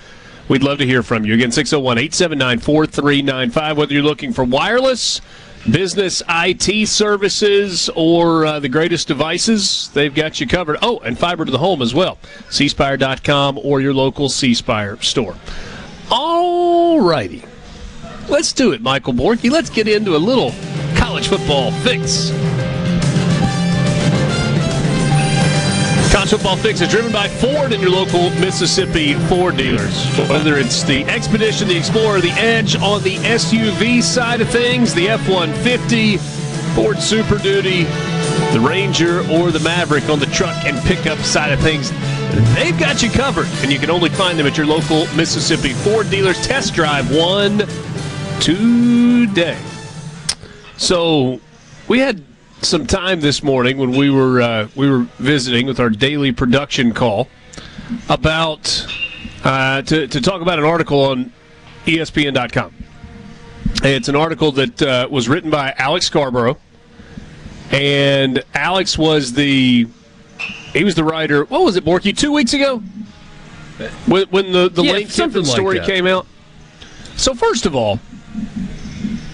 we'd love to hear from you. Again, 601-879-4395. Whether you're looking for wireless, business IT services, or the greatest devices, they've got you covered. Oh, and fiber to the home as well. cspire.com or your local C Spire store. All righty. Let's do it, Michael Borky. Let's get into a little college football fix. College Football Fix is driven by Ford and your local Mississippi Ford dealers. Whether it's the Expedition, the Explorer, the Edge, on the SUV side of things, the F-150, Ford Super Duty, the Ranger or the Maverick on the truck and pickup side of things. They've got you covered, and you can only find them at your local Mississippi Ford dealers. Test drive one today. So we had some time this morning when we were visiting with our daily production call about to talk about an article on ESPN.com. It's an article that was written by Alex Scarborough, and Alex was the writer. What was it, Borky? 2 weeks ago, when the Lane Kiffin story came out. So first of all,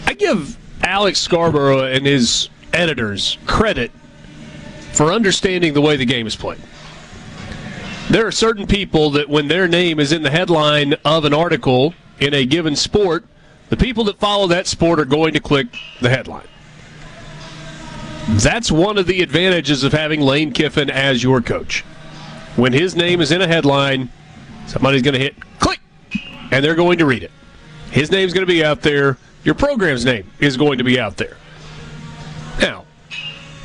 I give Alex Scarborough and his editors credit for understanding the way the game is played. There are certain people that when their name is in the headline of an article in a given sport, the people that follow that sport are going to click the headline. That's one of the advantages of having Lane Kiffin as your coach. When his name is in a headline, somebody's going to hit click, and they're going to read it. His name's going to be out there. Your program's name is going to be out there. Now,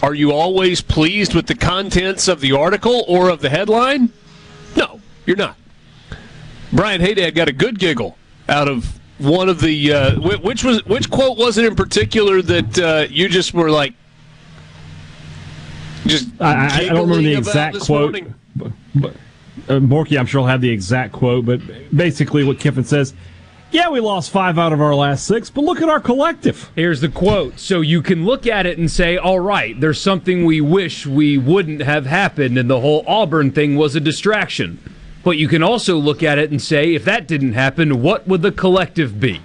are you always pleased with the contents of the article or of the headline? No, you're not. Brian Haydad got a good giggle out of one of the which quote was it in particular that you just were like, just I don't remember the exact quote. But Borky, I'm sure will have the exact quote, but basically what Kiffin says, yeah, we lost 5 out of our last 6, but look at our collective. Here's the quote. So you can look at it and say, all right, there's something we wish we wouldn't have happened, and the whole Auburn thing was a distraction. But you can also look at it and say, if that didn't happen, what would the collective be?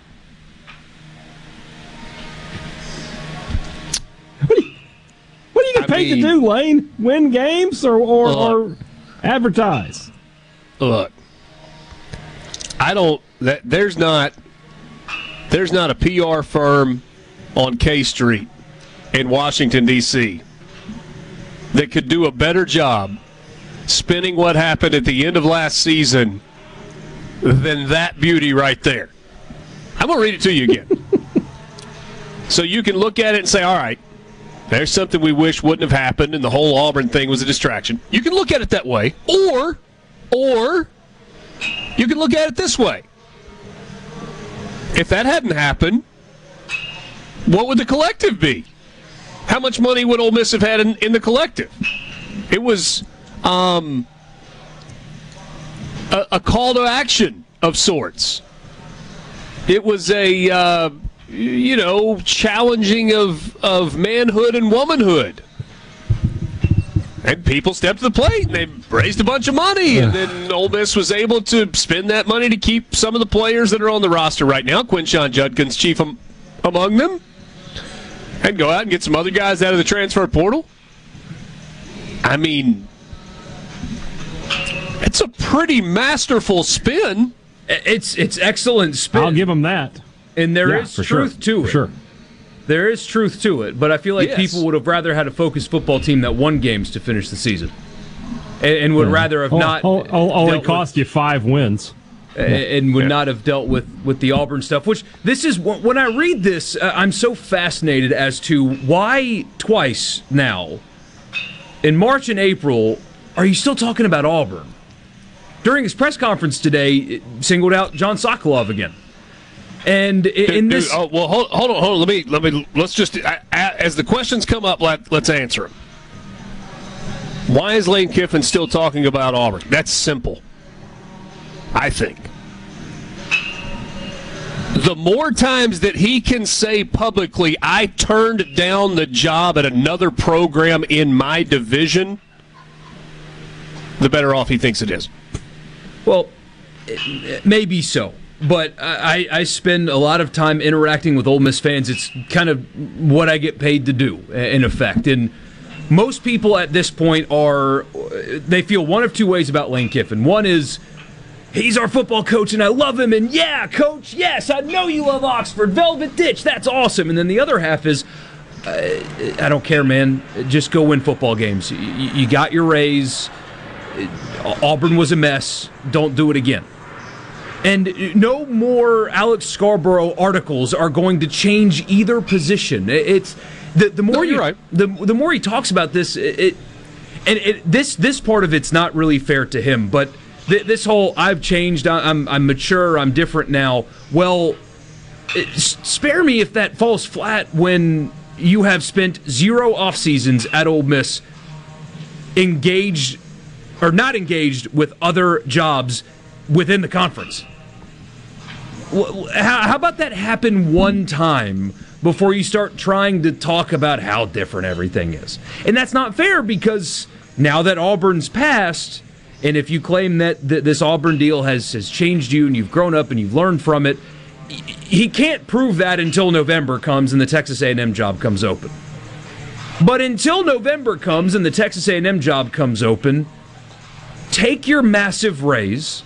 What are you getting paid to do, Lane? Win games or advertise? Look, I don't... There's not a PR firm on K Street in Washington, D.C. that could do a better job spinning what happened at the end of last season than that beauty right there. I'm going to read it to you again. So you can look at it and say, all right, there's something we wish wouldn't have happened, and the whole Auburn thing was a distraction. You can look at it that way, or you can look at it this way. If that hadn't happened, what would the collective be? How much money would Ole Miss have had in the collective? It was a call to action of sorts. It was a challenging of manhood and womanhood. And people stepped to the plate, and they raised a bunch of money. And then Ole Miss was able to spend that money to keep some of the players that are on the roster right now, Quinshon Judkins chief among them, and go out and get some other guys out of the transfer portal. I mean, it's a pretty masterful spin. It's excellent spin. I'll give them that. And there is truth to it. For sure. There is truth to it, but I feel like people would have rather had a focused football team that won games to finish the season, and would rather have not. Only cost you 5 wins, and would not have dealt with the Auburn stuff. Which this is when I read this, I'm so fascinated as to why twice now, in March and April, are you still talking about Auburn? During his press conference today, it singled out John Sokolov again. And in this, hold on. Let me. Let's just as the questions come up, let's answer them. Why is Lane Kiffin still talking about Auburn? That's simple. I think the more times that he can say publicly, "I turned down the job at another program in my division," the better off he thinks it is. Well, maybe so. But I spend a lot of time interacting with Ole Miss fans. It's kind of what I get paid to do, in effect. And most people at this point they feel one of two ways about Lane Kiffin. One is, he's our football coach and I love him. And yeah, coach, yes, I know you love Oxford. Velvet Ditch, that's awesome. And then the other half is, I don't care, man. Just go win football games. You got your raise. Auburn was a mess. Don't do it again. And no more Alex Scarborough articles are going to change either position. It's The more he talks about this, this part of it's not really fair to him. But this whole "I've changed, I'm mature, I'm different now." Well, spare me if that falls flat when you have spent 0 off seasons at Ole Miss, engaged or not engaged with other jobs within the conference. How about that happen one time before you start trying to talk about how different everything is? And that's not fair, because now that Auburn's passed, and if you claim that this Auburn deal has changed you and you've grown up and you've learned from it, he can't prove that until November comes and the Texas A&M job comes open. But until November comes and the Texas A&M job comes open, take your massive raise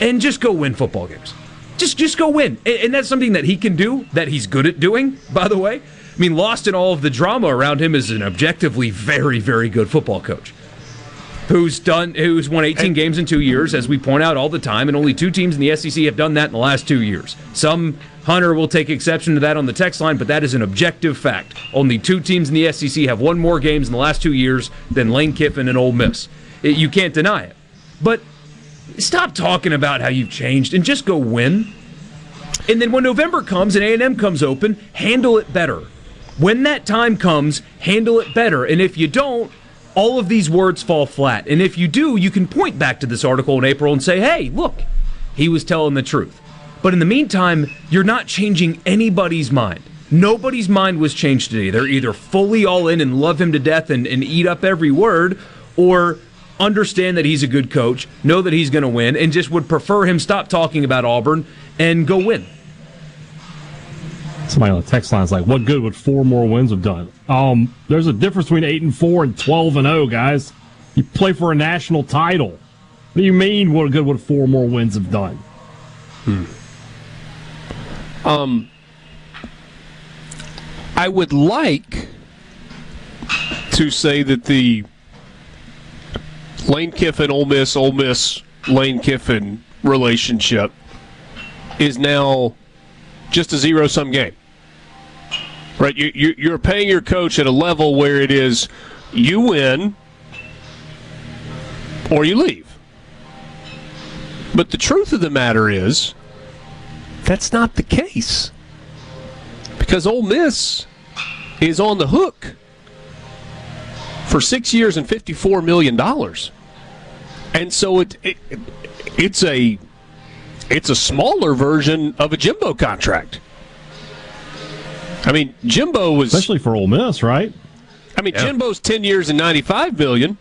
and just go win football games. Just go win. And that's something that he can do, that he's good at doing, by the way. I mean, lost in all of the drama around him is an objectively very, very good football coach who's won 18 games in 2 years, as we point out all the time, and only 2 teams in the SEC have done that in the last 2 years. Some, Hunter will take exception to that on the text line, but that is an objective fact. Only 2 teams in the SEC have won more games in the last 2 years than Lane Kiffin and Ole Miss. You can't deny it. But stop talking about how you've changed and just go win. And then when November comes and A&M comes open, handle it better. When that time comes, handle it better. And if you don't, all of these words fall flat. And if you do, you can point back to this article in April and say, hey, look, he was telling the truth. But in the meantime, you're not changing anybody's mind. Nobody's mind was changed today. They're either fully all in and love him to death and eat up every word, or understand that he's a good coach, know that he's going to win, and just would prefer him stop talking about Auburn and go win. Somebody on the text line is like, what good would 4 more wins have done? There's a difference between 8-4 and 12-0, guys. You play for a national title. What do you mean, what good would 4 more wins have done? I would like to say that the Lane Kiffin, Ole Miss, Lane Kiffin relationship is now just a zero-sum game. Right? You're paying your coach at a level where it is you win or you leave. But the truth of the matter is that's not the case, because Ole Miss is on the hook for 6 years and $54 million. And so it's a smaller version of a Jimbo contract. I mean, Jimbo was... Especially for Ole Miss, right? I mean, yeah. Jimbo's 10 years and $95 million,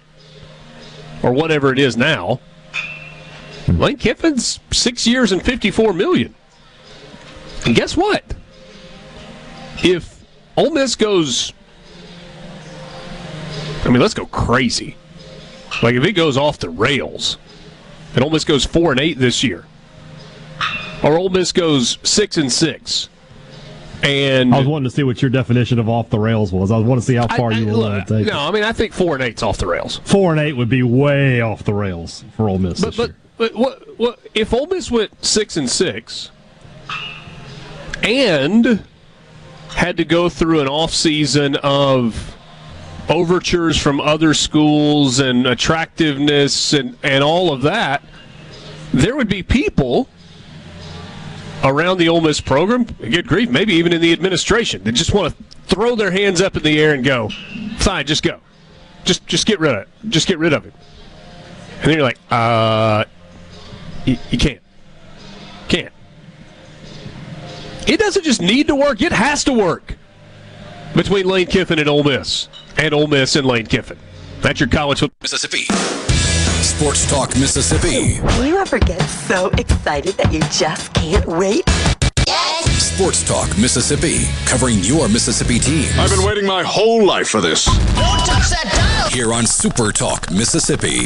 or whatever it is now. Lane Kiffin's 6 years and $54 million. And guess what? If Ole Miss goes... I mean, let's go crazy. Like, if it goes off the rails, and Ole Miss goes 4-8 this year, or Ole Miss goes 6-6, and I was wanting to see what your definition of off the rails was. I was wanting to see how far you were willing to take it. No, I mean, I think 4-8's off the rails. 4-8 would be way off the rails for Ole Miss this year. But what if Ole Miss went 6-6, and had to go through an off season of overtures from other schools and attractiveness and all of that, there would be people around the Ole Miss program, good grief, maybe even in the administration, that just want to throw their hands up in the air and go, fine, just go. Just get rid of it. Just get rid of it. And then you're like, you can't. Can't. It doesn't just need to work, it has to work between Lane Kiffin and Ole Miss. And Ole Miss and Lane Kiffin. That's your college football. Mississippi. Sports Talk Mississippi. Do you ever get so excited that you just can't wait? Yes. Sports Talk Mississippi. Covering your Mississippi teams. I've been waiting my whole life for this. Don't touch that dial. Here on Super Talk Mississippi.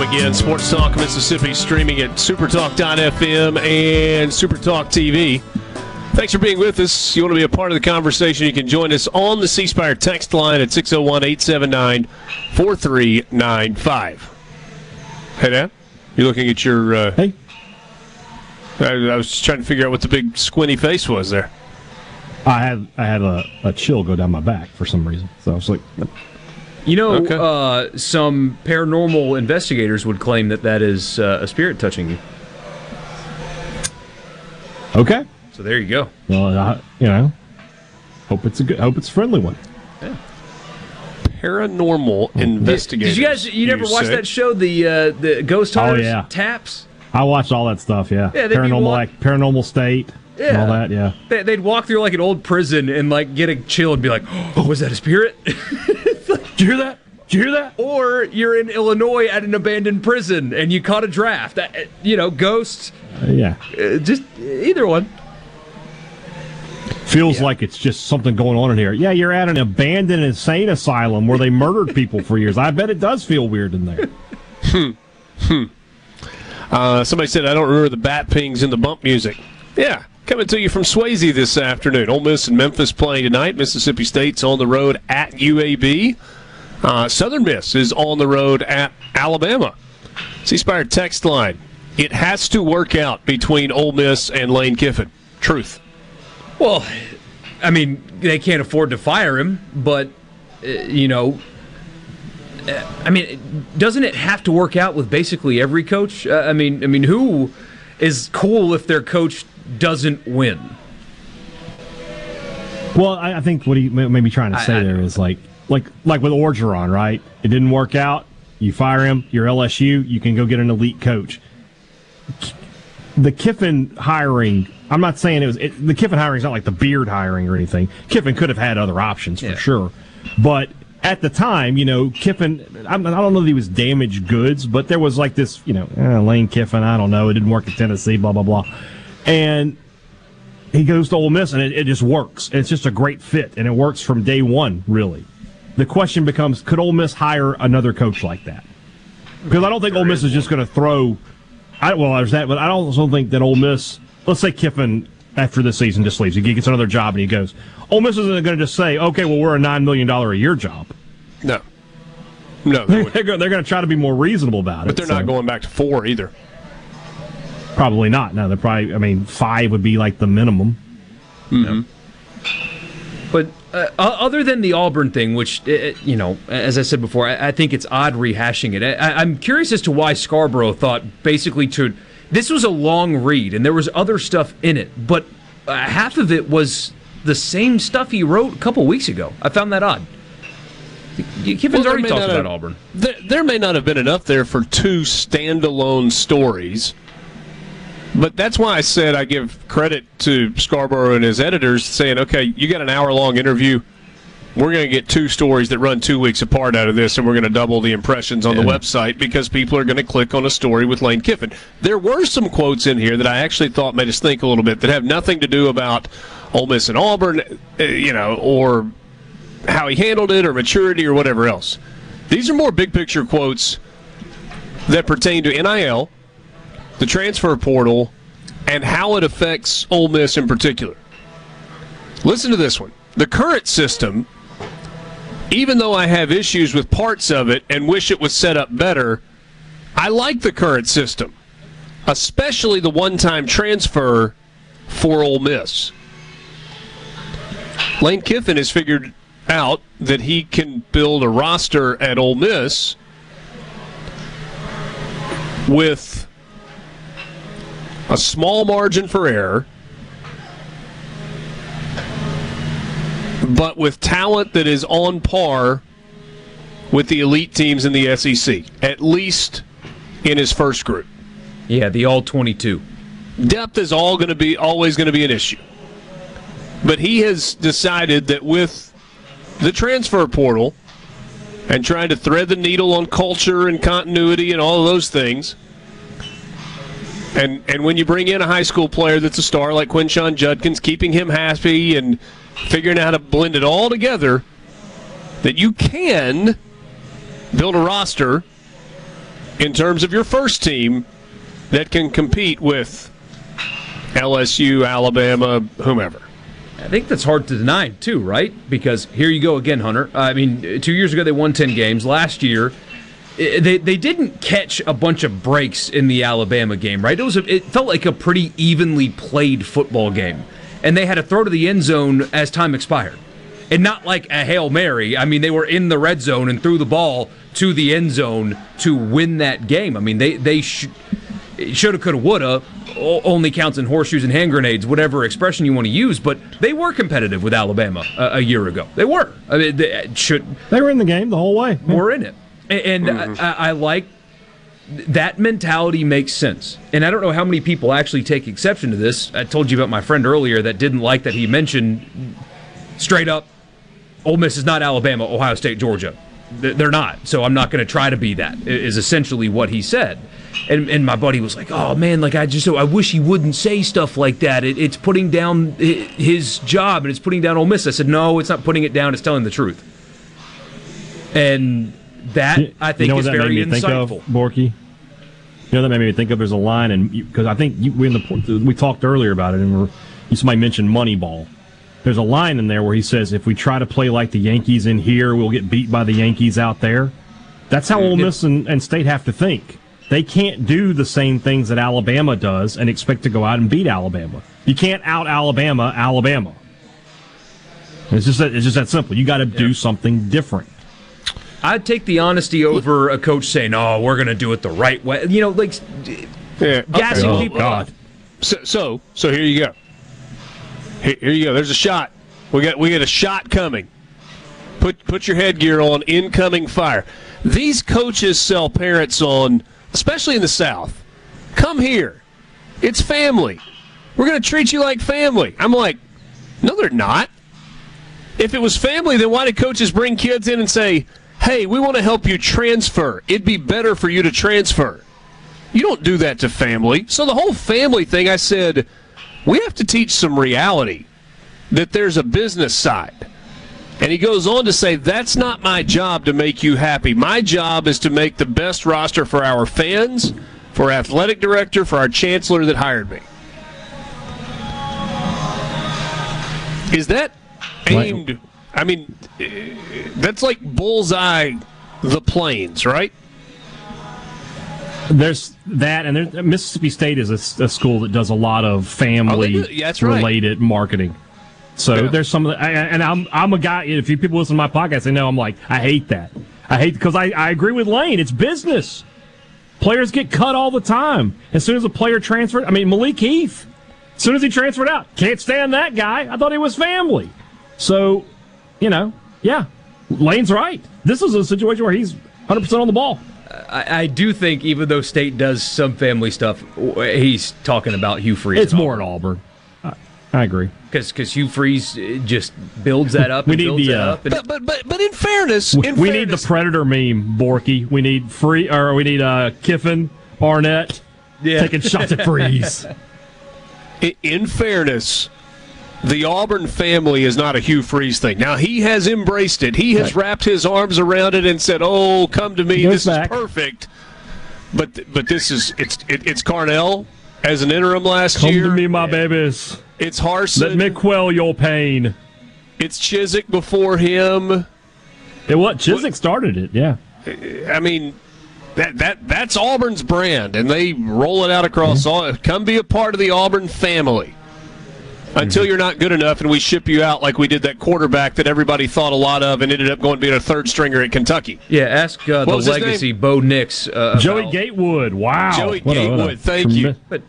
Oldham again. Sports Talk Mississippi, streaming at supertalk.fm and Supertalk TV. Thanks for being with us. You want to be a part of the conversation, you can join us on the C Spire text line at 601-879-4395. Hey, Dan, you're looking at your... Hey. I was just trying to figure out what the big squinty face was there. I had a chill go down my back for some reason. So I was like... You know, okay. Some paranormal investigators would claim that that is a spirit touching you. Okay. So there you go. Well, hope it's a good, hope it's a friendly one. Yeah. Paranormal investigators. Did you guys? You never watched that show, the Ghost Hunters? Oh, yeah. Taps. I watched all that stuff. Yeah. Yeah. Paranormal State. Yeah. And all that. Yeah. They'd walk through like an old prison and like get a chill and be like, "Oh, was that a spirit?" Did you hear that? Did you hear that? Or you're in Illinois at an abandoned prison and you caught a draft. You know, ghosts. Yeah. Just either one. Feels like it's just something going on in here. Yeah, you're at an abandoned insane asylum where they murdered people for years. I bet it does feel weird in there. Somebody said, I don't remember the bat pings in the bump music. Yeah. Coming to you from Swayze this afternoon. Ole Miss and Memphis playing tonight. Mississippi State's on the road at UAB. Southern Miss is on the road at Alabama. C-Spire text line. It has to work out between Ole Miss and Lane Kiffin. Truth. Well, I mean, they can't afford to fire him, but, you know, I mean, doesn't it have to work out with basically every coach? I mean, who is cool if their coach doesn't win? Well, I think what he may be trying to say there is like with Orgeron, right? It didn't work out. You fire him. You're LSU. You can go get an elite coach. The Kiffin hiring, I'm not saying it was... the Kiffin hiring is not like the Beard hiring or anything. Kiffin could have had other options for sure. But at the time, you know, Kiffin... I don't know that he was damaged goods, but there was like this, you know, Lane Kiffin, I don't know. It didn't work at Tennessee, blah, blah, blah. And he goes to Ole Miss, and it just works. And it's just a great fit, and it works from day one, really. The question becomes, could Ole Miss hire another coach like that? Because I don't think Ole Miss is just going to throw... well, there's that, but I also think that Ole Miss... Let's say Kiffin, after this season, just leaves. He gets another job, and he goes. Ole Miss isn't going to just say, okay, well, we're a $9 million a year job. No. They're going to try to be more reasonable about it. But they're not going back to 4 either. Probably not. No, they're probably... I mean, 5 would be like the minimum. Mm-hmm. But other than the Auburn thing, which, you know, as I said before, I think it's odd rehashing it. I'm curious as to why Scarborough thought basically to... This was a long read, and there was other stuff in it, but half of it was the same stuff he wrote a couple weeks ago. I found that odd. Kiffin's already talked about Auburn. There may not have been enough there for 2 standalone stories, but that's why I said I give credit to Scarborough and his editors saying, okay, you got an hour-long interview. We're going to get 2 stories that run 2 weeks apart out of this, and we're going to double the impressions on the website because people are going to click on a story with Lane Kiffin. There were some quotes in here that I actually thought made us think a little bit that have nothing to do about Ole Miss and Auburn, you know, or how he handled it or maturity or whatever else. These are more big-picture quotes that pertain to NIL, the transfer portal, and how it affects Ole Miss in particular. Listen to this one. The current system... Even though I have issues with parts of it and wish it was set up better, I like the current system, especially the one-time transfer for Ole Miss. Lane Kiffin has figured out that he can build a roster at Ole Miss with a small margin for error, but with talent that is on par with the elite teams in the SEC, at least in his first group. Yeah, the all-22. Depth is always going to be an issue. But he has decided that with the transfer portal and trying to thread the needle on culture and continuity and all of those things, and when you bring in a high school player that's a star like Quinshon Judkins, keeping him happy and figuring out how to blend it all together, that you can build a roster in terms of your first team that can compete with LSU, Alabama, whomever. I think that's hard to deny, too, right? Because here you go again, Hunter. I mean, 2 years ago they won 10 games. Last year, they didn't catch a bunch of breaks in the Alabama game, right? It felt like a pretty evenly played football game. And they had a throw to the end zone as time expired. And not like a Hail Mary. I mean, they were in the red zone and threw the ball to the end zone to win that game. I mean, shoulda, coulda, woulda, only counts in horseshoes and hand grenades, whatever expression you want to use, but they were competitive with Alabama a year ago. They were. I mean, they were in the game the whole way. We're in it. And I like that mentality makes sense. And I don't know how many people actually take exception to this. I told you about my friend earlier that didn't like that he mentioned straight up, Ole Miss is not Alabama, Ohio State, Georgia. They're not, so I'm not going to try to be that, is essentially what he said. And my buddy was like, oh, man, like I wish he wouldn't say stuff like that. It's putting down his job, and it's putting down Ole Miss. I said, no, it's not putting it down. It's telling the truth. And that, I think, is very insightful. Borky? You know what that made me think of? There's a line, and because I think we talked earlier about it, and somebody mentioned Moneyball. There's a line in there where he says, if we try to play like the Yankees in here, we'll get beat by the Yankees out there. That's how Ole Miss and State have to think. They can't do the same things that Alabama does and expect to go out and beat Alabama. You can't out-Alabama Alabama. It's just that simple. You got to do something different. I'd take the honesty over a coach saying, oh, we're going to do it the right way. You know, like gassing people up. So here you go. Here you go. There's a shot. We got a shot coming. Put your headgear on. Incoming fire. These coaches sell parents on, especially in the South. Come here. It's family. We're going to treat you like family. I'm like, no, they're not. If it was family, then why did coaches bring kids in and say, hey, we want to help you transfer. It'd be better for you to transfer. You don't do that to family. So the whole family thing, I said, we have to teach some reality that there's a business side. And he goes on to say, that's not my job to make you happy. My job is to make the best roster for our fans, for our athletic director, for our chancellor that hired me. Is that aimed? I mean, that's like bullseye the planes, right? There's that, and Mississippi State is a school that does a lot of family-related marketing. So there's some of the, and I'm a guy. If you people listen to my podcast, they know I'm like, I hate that. I hate because I agree with Lane. It's business. Players get cut all the time. As soon as a player transferred, I mean Malik Heath. As soon as he transferred out, can't stand that guy. I thought he was family. So, you know, yeah, Lane's right. This is a situation where he's 100% on the ball. I do think, even though State does some family stuff, he's talking about Hugh Freeze. It's more at Auburn. I agree. Because Hugh Freeze just builds that up. Up. But in fairness, we need the Predator meme, Borky. We need Kiffin, Barnett taking shots at Freeze. In fairness, the Auburn family is not a Hugh Freeze thing. Now, he has embraced it. He has wrapped his arms around it and said, oh, come to me. This is perfect. But this is it's Carnell as an interim last year. Come to me, my babies. It's Harsin. Let me quell your pain. It's Chizik before him. Chizik started it, yeah. I mean, that's Auburn's brand, and they roll it out across all. Come be a part of the Auburn family. Until you're not good enough and we ship you out like we did that quarterback that everybody thought a lot of and ended up going to be a third stringer at Kentucky. Yeah, ask the legacy Bo Nix. Joey Gatewood, wow. Thank you. But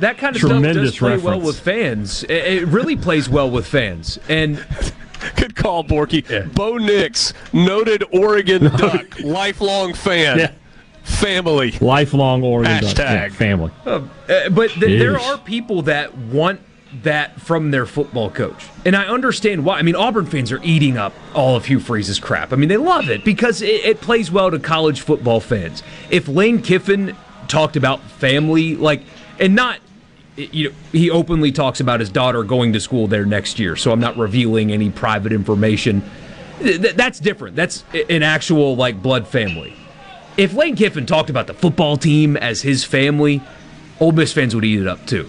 that kind of stuff does play well with fans. It really plays well with fans. And good call, Borky. Yeah. Bo Nix, noted Oregon Duck, lifelong fan. Yeah. Family. Lifelong Oregon Duck. Yeah, family. There are people that want that from their football coach. And I understand why. I mean, Auburn fans are eating up all of Hugh Freeze's crap. I mean, they love it because it plays well to college football fans. If Lane Kiffin talked about family, he openly talks about his daughter going to school there next year, so I'm not revealing any private information. That's different. That's an actual, blood family. If Lane Kiffin talked about the football team as his family, Ole Miss fans would eat it up too.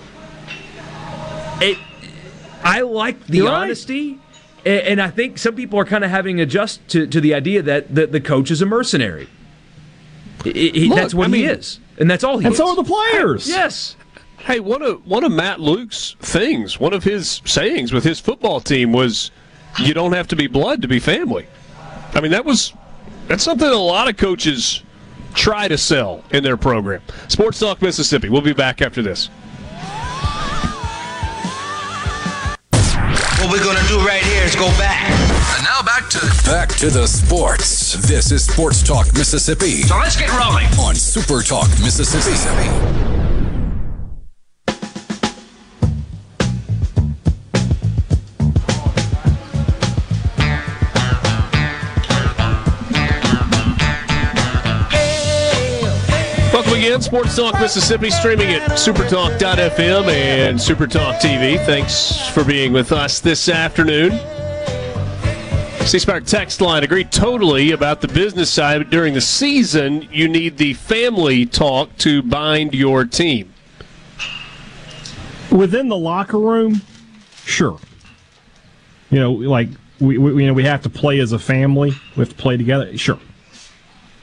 I like the honesty, and I think some people are kind of having to adjust to the idea that the coach is a mercenary. That's what he is, and that's all he is. And so are the players. Yes. Hey, one of Matt Luke's things, one of his sayings with his football team was, "You don't have to be blood to be family." I mean, that's something a lot of coaches try to sell in their program. Sports Talk Mississippi. We'll be back after this. What we're going to do right here is go back. And now back to the sports. This is Sports Talk Mississippi. So let's get rolling on Super Talk Mississippi. Again, Sports Talk Mississippi, streaming at supertalk.fm and Supertalk TV. Thanks for being with us this afternoon. C Spire text line, agree totally about the business side, but during the season, you need the family talk to bind your team. Within the locker room, sure. You know, like we have to play as a family. We have to play together, sure.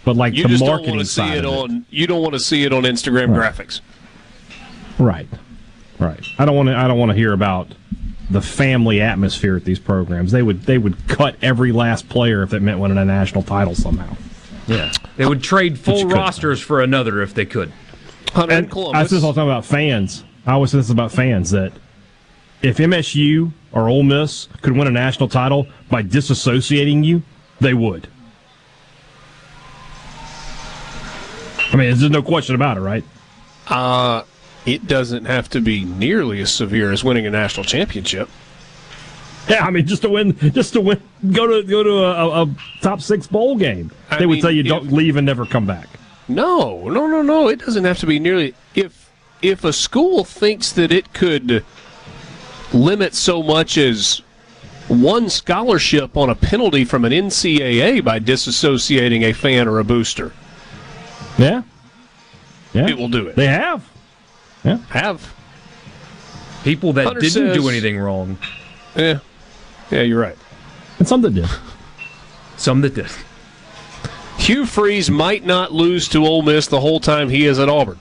But like the marketing side of it, you don't want to see it on Instagram graphics. Right, right. I don't want to hear about the family atmosphere at these programs. They would cut every last player if it meant winning a national title somehow. Yeah, they would trade full rosters for another if they could. And I was all talking about fans. I always say this about fans, that if MSU or Ole Miss could win a national title by disassociating you, they would. I mean, there's no question about it, right? It doesn't have to be nearly as severe as winning a national championship. Yeah, I mean, just to win, go to a top six bowl game. They would tell you don't leave and never come back. No. It doesn't have to be nearly. If a school thinks that it could limit so much as one scholarship on a penalty from an NCAA by disassociating a fan or a booster. Yeah. People do it. They have. Yeah. Have. People that Hunter didn't do anything wrong. Yeah. Yeah, you're right. And some that did. Some that did. Hugh Freeze might not lose to Ole Miss the whole time he is at Auburn.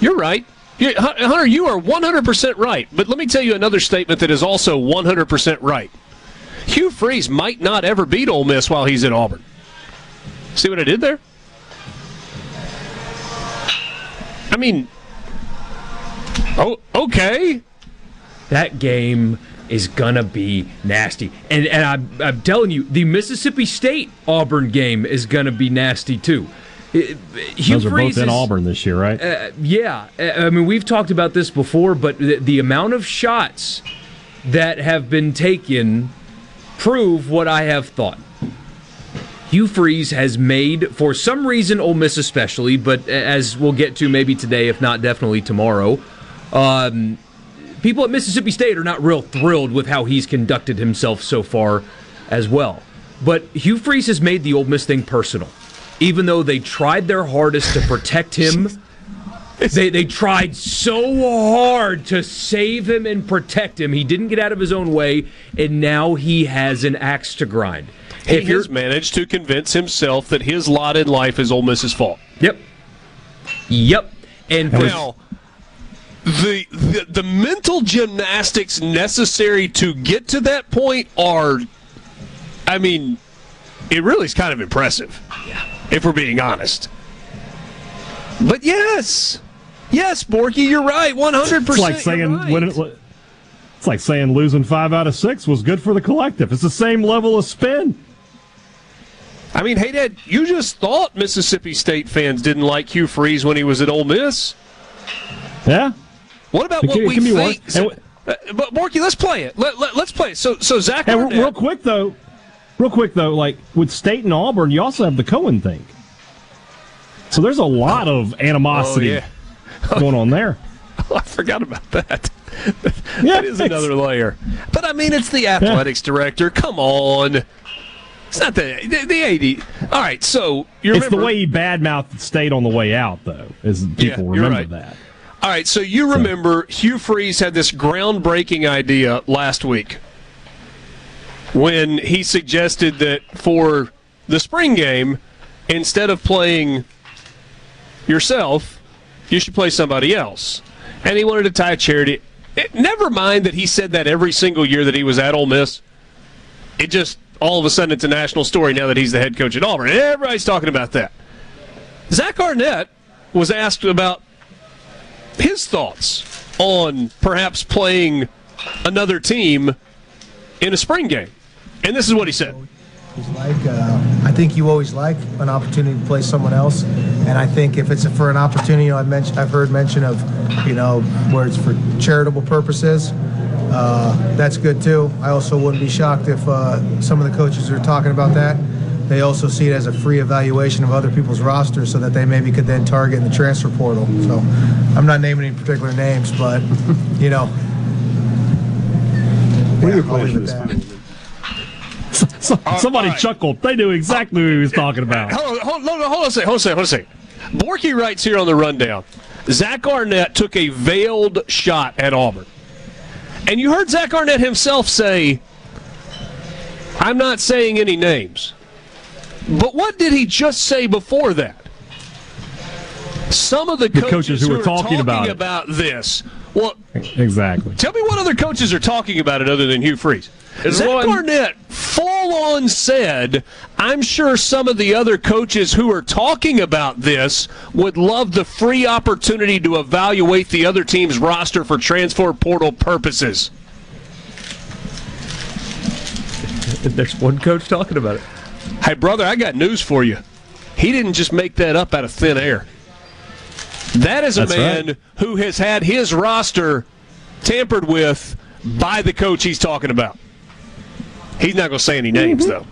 You're right. Hunter, you are 100% right. But let me tell you another statement that is also 100% right. Hugh Freeze might not ever beat Ole Miss while he's at Auburn. See what I did there? I mean, oh, okay. That game is going to be nasty. And I'm telling you, the Mississippi State-Auburn game is going to be nasty, too. Those are both in Auburn this year, right? Yeah. I mean, we've talked about this before, but the amount of shots that have been taken prove what I have thought. Hugh Freeze has made, for some reason, Ole Miss especially, but as we'll get to maybe today, if not definitely tomorrow, people at Mississippi State are not real thrilled with how he's conducted himself so far as well. But Hugh Freeze has made the Ole Miss thing personal. Even though they tried their hardest to protect him, they tried so hard to save him and protect him. He didn't get out of his own way, and now he has an axe to grind. He has managed to convince himself that his lot in life is Ole Miss's fault. Yep. And now, the mental gymnastics necessary to get to that point are, I mean, it really is kind of impressive, if we're being honest. But yes, Borky, you're right, 100%. It's like saying losing 5 out of 6 was good for the collective. It's the same level of spin. I mean, hey, Dad, you just thought Mississippi State fans didn't like Hugh Freeze when he was at Ole Miss. Yeah. What about what we think? But Borky, let's play it. Let's play it. So Zach. And real quick though, like with State and Auburn, you also have the Cohen thing. So there's a lot of animosity going on there. Oh, I forgot about that. That is another layer. But I mean, it's the athletics director. Come on. It's not the AD. All right, so you remember. It's the way he badmouthed the State on the way out, though, is people remember right. that. All right, so you remember Hugh Freeze had this groundbreaking idea last week when he suggested that for the spring game, instead of playing yourself, you should play somebody else. And he wanted to tie a charity. Never mind that he said that every single year that he was at Ole Miss. It just, all of a sudden, it's a national story now that he's the head coach at Auburn. Everybody's talking about that. Zach Arnett was asked about his thoughts on perhaps playing another team in a spring game. And this is what he said. I think you always like an opportunity to play someone else, and I think if it's for an opportunity, you know, I've heard mention of, you know, where it's for charitable purposes, that's good too. I also wouldn't be shocked if some of the coaches are talking about that. They also see it as a free evaluation of other people's rosters so that they maybe could then target in the transfer portal. So I'm not naming any particular names, but, you know. Somebody chuckled. They knew exactly what he was talking about. Hold on a second. Borky writes here on the rundown, Zach Arnett took a veiled shot at Auburn. And you heard Zach Arnett himself say, I'm not saying any names. But what did he just say before that? Some of the coaches who are talking about this. Well, exactly. Tell me what other coaches are talking about it other than Hugh Freeze. Zach Barnett full on said, I'm sure some of the other coaches who are talking about this would love the free opportunity to evaluate the other team's roster for transfer portal purposes. There's one coach talking about it. Hey, brother, I got news for you. He didn't just make that up out of thin air. That is a man who has had his roster tampered with by the coach he's talking about. He's not going to say any names, though.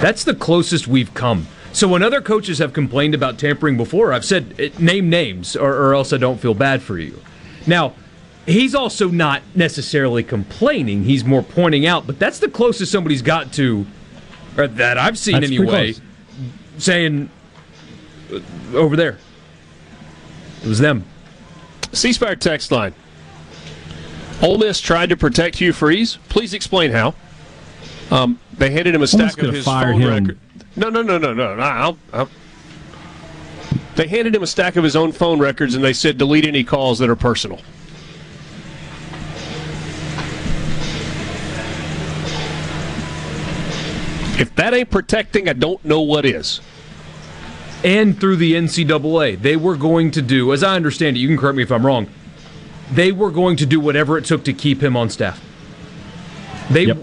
That's the closest we've come. So when other coaches have complained about tampering before, I've said, name names, or else I don't feel bad for you. Now, he's also not necessarily complaining. He's more pointing out, but that's the closest somebody's got to, or that I've seen anyway, saying, over there. It was them. C Spire text line. Ole Miss tried to protect Hugh Freeze. Please explain how. They handed him a stack of his phone records. They handed him a stack of his own phone records, and they said delete any calls that are personal. If that ain't protecting, I don't know what is. And through the NCAA, they were going to do, as I understand it, you can correct me if I'm wrong, they were going to do whatever it took to keep him on staff. Until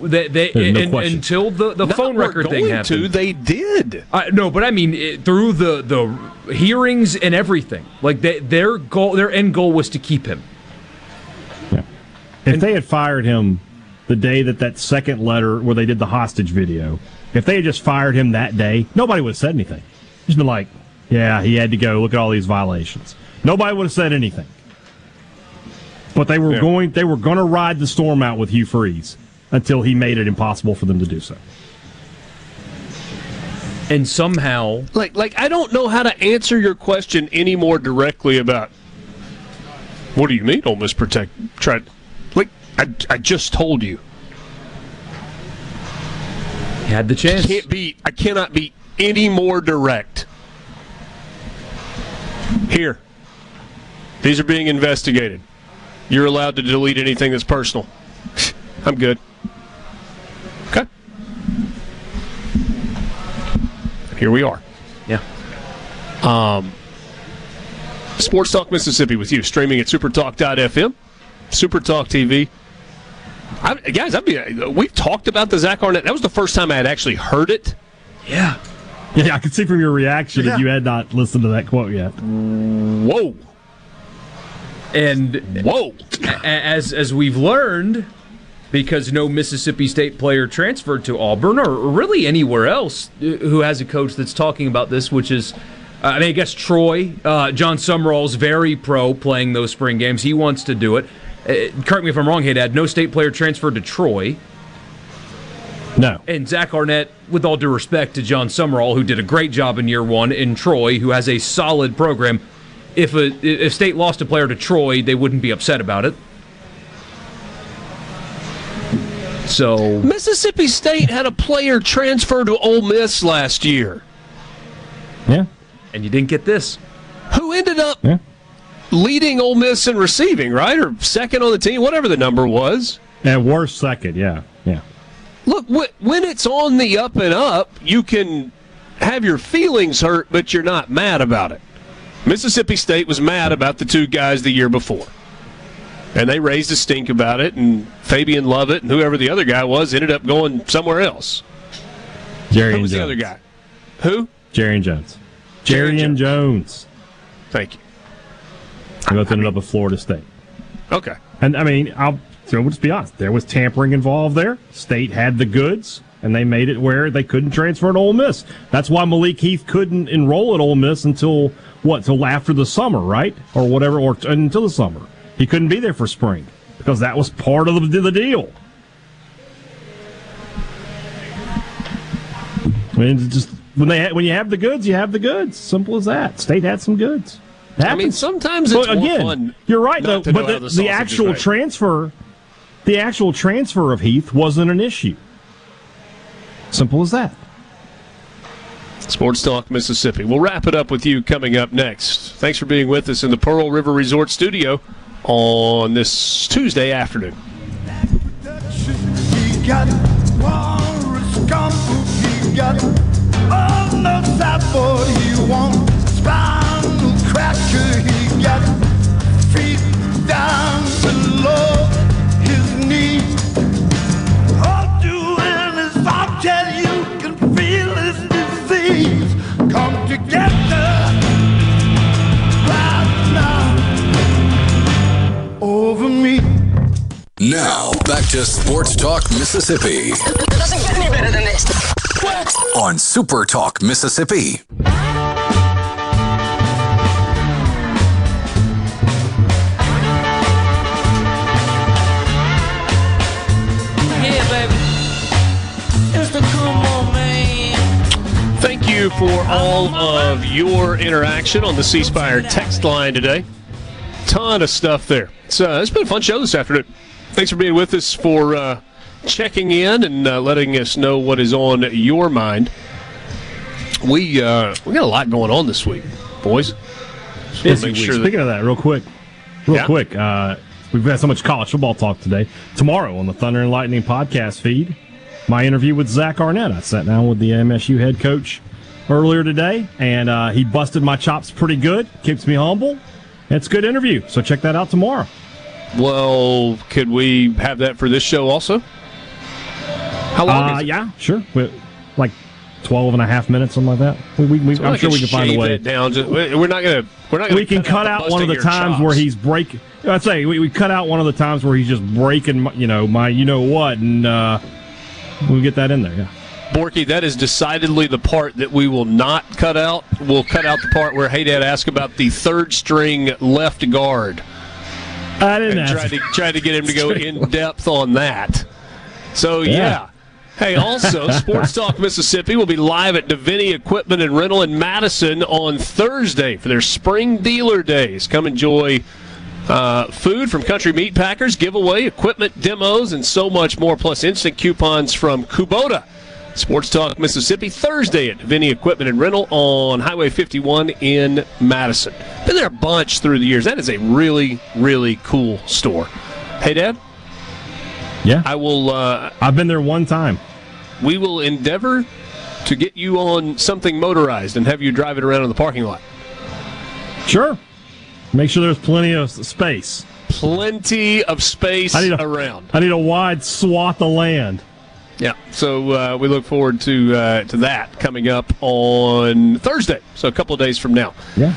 the phone record thing happened. They did. No, but I mean, through the hearings and everything. Like, their end goal was to keep him. Yeah. If they had fired him the day that second letter where they did the hostage video, if they had just fired him that day, nobody would have said anything. Just been like, yeah, he had to go. Look at all these violations. Nobody would have said anything. But they were going to ride the storm out with Hugh Freeze until he made it impossible for them to do so. And somehow, like I don't know how to answer your question any more directly about what do you mean, Ole Miss protect? I just told you. He had the chance. I cannot be any more direct. Here, these are being investigated. You're allowed to delete anything that's personal. I'm good. Okay. Here we are. Yeah. Sports Talk Mississippi with you, streaming at supertalk.fm, Supertalk TV. We've talked about the Zach Arnett. That was the first time I had actually heard it. Yeah. Yeah, I could see from your reaction that you had not listened to that quote yet. Whoa. And as we've learned, because no Mississippi State player transferred to Auburn or really anywhere else who has a coach that's talking about this, which is, I guess Troy, John Summerall's very pro playing those spring games. He wants to do it. Correct me if I'm wrong, hey, Dad, no state player transferred to Troy. No. And Zach Arnett, with all due respect to John Summerall, who did a great job in year one, and Troy, who has a solid program, if State lost a player to Troy, they wouldn't be upset about it. So Mississippi State had a player transfer to Ole Miss last year. Yeah. And you didn't get this. Who ended up leading Ole Miss in receiving, right? Or second on the team, whatever the number was. At worst, second, yeah. Look, when it's on the up and up, you can have your feelings hurt, but you're not mad about it. Mississippi State was mad about the two guys the year before. And they raised a stink about it, and Fabian Lovett and whoever the other guy was ended up going somewhere else. Jerry and Jones. Who was the other guy? Who? Jerry and Jones. Thank you. They both ended up at Florida State. Okay. And, I mean, we'll just be honest. There was tampering involved there. State had the goods, and they made it where they couldn't transfer to Ole Miss. That's why Malik Heath couldn't enroll at Ole Miss until, till after the summer, right? Or whatever, or until the summer. He couldn't be there for spring because that was part of the deal. I mean, it's just when you have the goods, you have the goods. Simple as that. State had some goods. I mean, sometimes it's more fun. You're right, though. But the actual transfer, of Heath wasn't an issue. Simple as that. Sports Talk Mississippi. We'll wrap it up with you coming up next. Thanks for being with us in the Pearl River Resort Studio on this Tuesday afternoon. Now, back to Sports Talk Mississippi. It doesn't get any better than this. What? On Super Talk Mississippi. Thank you for all of your interaction on the C Spire text line today. Ton of stuff there. It's been a fun show this afternoon. Thanks for being with us, for checking in and letting us know what is on your mind. We got a lot going on this week, boys. Speaking of that, real quick, we've had so much college football talk today. Tomorrow on the Thunder and Lightning podcast feed, my interview with Zach Arnett. I sat down with the MSU head coach earlier today, and he busted my chops pretty good. Keeps me humble. It's a good interview, so check that out tomorrow. Well, could we have that for this show also? How long is it? Yeah, sure. Like 12 and a half minutes, something like that. I'm sure we can find a way. We can cut out one of the times where he's breaking. I'd say we cut out one of the times where he's just breaking, my you-know-what, and we'll get that in there, yeah. Borky, that is decidedly the part that we will not cut out. We'll cut out the part where Haydad asked about the third-string left guard. I didn't ask. Tried to get him to go in-depth on that. So, yeah. Hey, also, Sports Talk Mississippi will be live at Davini Equipment and Rental in Madison on Thursday for their Spring Dealer Days. Come enjoy food from Country Meat Packers, giveaway, equipment demos, and so much more, plus instant coupons from Kubota. Sports Talk Mississippi, Thursday at Davini Equipment and Rental on Highway 51 in Madison. Been there a bunch through the years. That is a really, really cool store. Hey, Dad? Yeah? I will... I've been there one time. We will endeavor to get you on something motorized and have you drive it around in the parking lot. Sure. Make sure there's plenty of space. Plenty of space around. I need a wide swath of land. Yeah, so we look forward to that coming up on Thursday, so a couple of days from now. Yeah.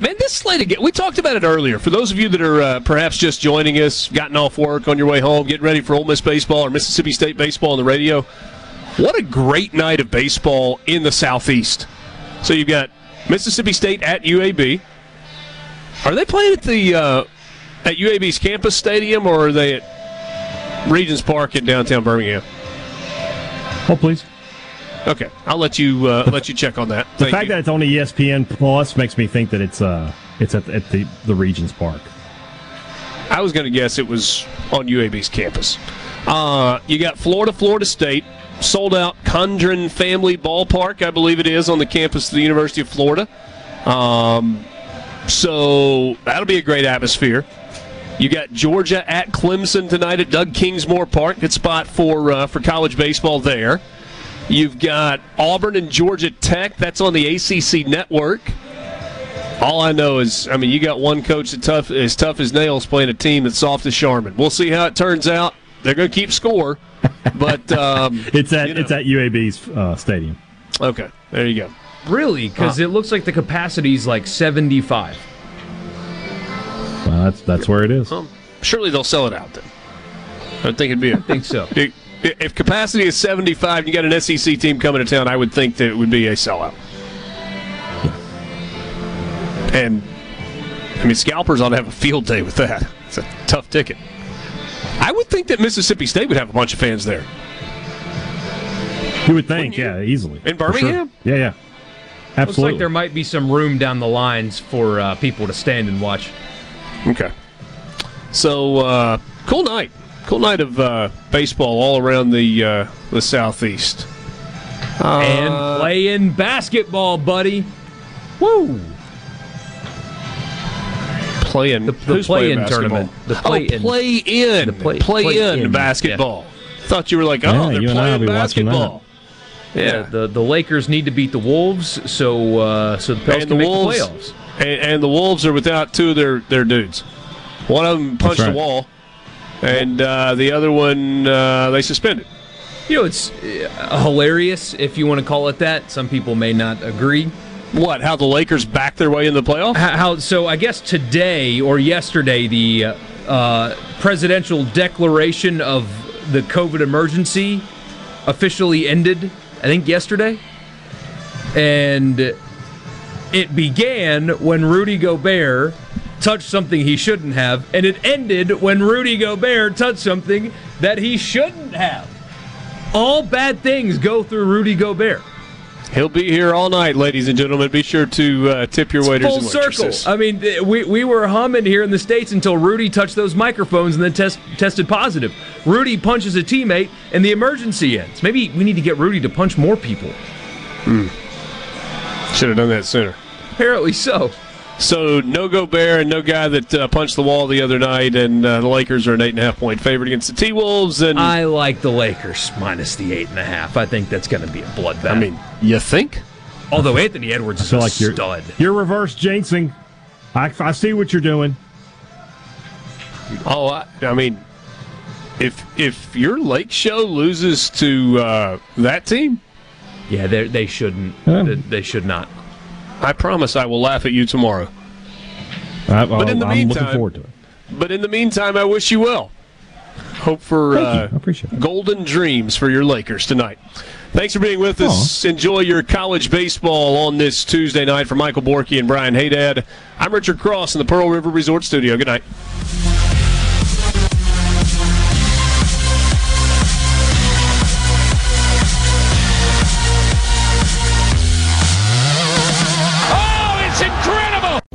Man, this slate again, we talked about it earlier. For those of you that are perhaps just joining us, gotten off work, on your way home, getting ready for Ole Miss baseball or Mississippi State baseball on the radio, what a great night of baseball in the Southeast. So you've got Mississippi State at UAB. Are they playing at UAB's campus stadium, or are they at Regents Park in downtown Birmingham? Oh, please. Okay, I'll let you check on that. The fact that it's on ESPN Plus makes me think that it's at the Regents Park. I was going to guess it was on UAB's campus. You got Florida State, sold out Condren Family Ballpark, I believe it is, on the campus of the University of Florida. So that'll be a great atmosphere. You got Georgia at Clemson tonight at Doug Kingsmore Park. Good spot for college baseball there. You've got Auburn and Georgia Tech. That's on the ACC Network. All I know is, you got one coach that's tough as nails playing a team that's soft as Charmin. We'll see how it turns out. They're going to keep score, but it's at UAB's stadium. Okay, there you go. Really? Because it looks like the capacity's like 75. Well, that's where it is. Surely they'll sell it out then. I think it'd be. I think so. If capacity is 75, and you got an SEC team coming to town, I would think that it would be a sellout. And scalpers ought to have a field day with that. It's a tough ticket. I would think that Mississippi State would have a bunch of fans there. You would think, yeah, easily. In Birmingham? Sure. Yeah. Absolutely. Looks like there might be some room down the lines for people to stand and watch. Okay. So, cool night. Cool night of baseball all around the Southeast. And playing basketball, buddy. Woo! Play-in. The play-in tournament. The play-in. Play-in basketball. Yeah. Thought you were like, they're playing basketball. Yeah, the Lakers need to beat the Wolves, so the Pelicans can make the playoffs. And the Wolves are without two of their dudes. One of them punched the wall, and the other one they suspended. You know, it's hilarious, if you want to call it that. Some people may not agree. What? How the Lakers backed their way in the playoffs? So I guess today or yesterday, the presidential declaration of the COVID emergency officially ended, I think yesterday. And it began when Rudy Gobert touched something he shouldn't have, and it ended when Rudy Gobert touched something that he shouldn't have. All bad things go through Rudy Gobert. He'll be here all night, ladies and gentlemen. Be sure to tip your waiters and waitresses. Full circle. We were humming here in the States until Rudy touched those microphones and then tested positive. Rudy punches a teammate, and the emergency ends. Maybe we need to get Rudy to punch more people. Should have done that sooner. Apparently so. So no Gobert and no guy that punched the wall the other night, and the Lakers are an 8.5-point favorite against the T-Wolves. And I like the Lakers minus the 8.5. I think that's going to be a bloodbath. You think? Although Anthony Edwards is a stud. You're reverse jinxing. I see what you're doing. Oh, if your Lake Show loses to that team, yeah, they shouldn't. They should not. I promise I will laugh at you tomorrow. I'm looking forward to it. But in the meantime, I wish you well. Hope for golden dreams for your Lakers tonight. Thanks for being with us. Enjoy your college baseball on this Tuesday night. For Michael Borky and Brian Haydad, I'm Richard Cross in the Pearl River Resort Studio. Good night.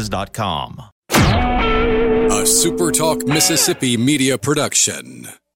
A SuperTalk Mississippi media production.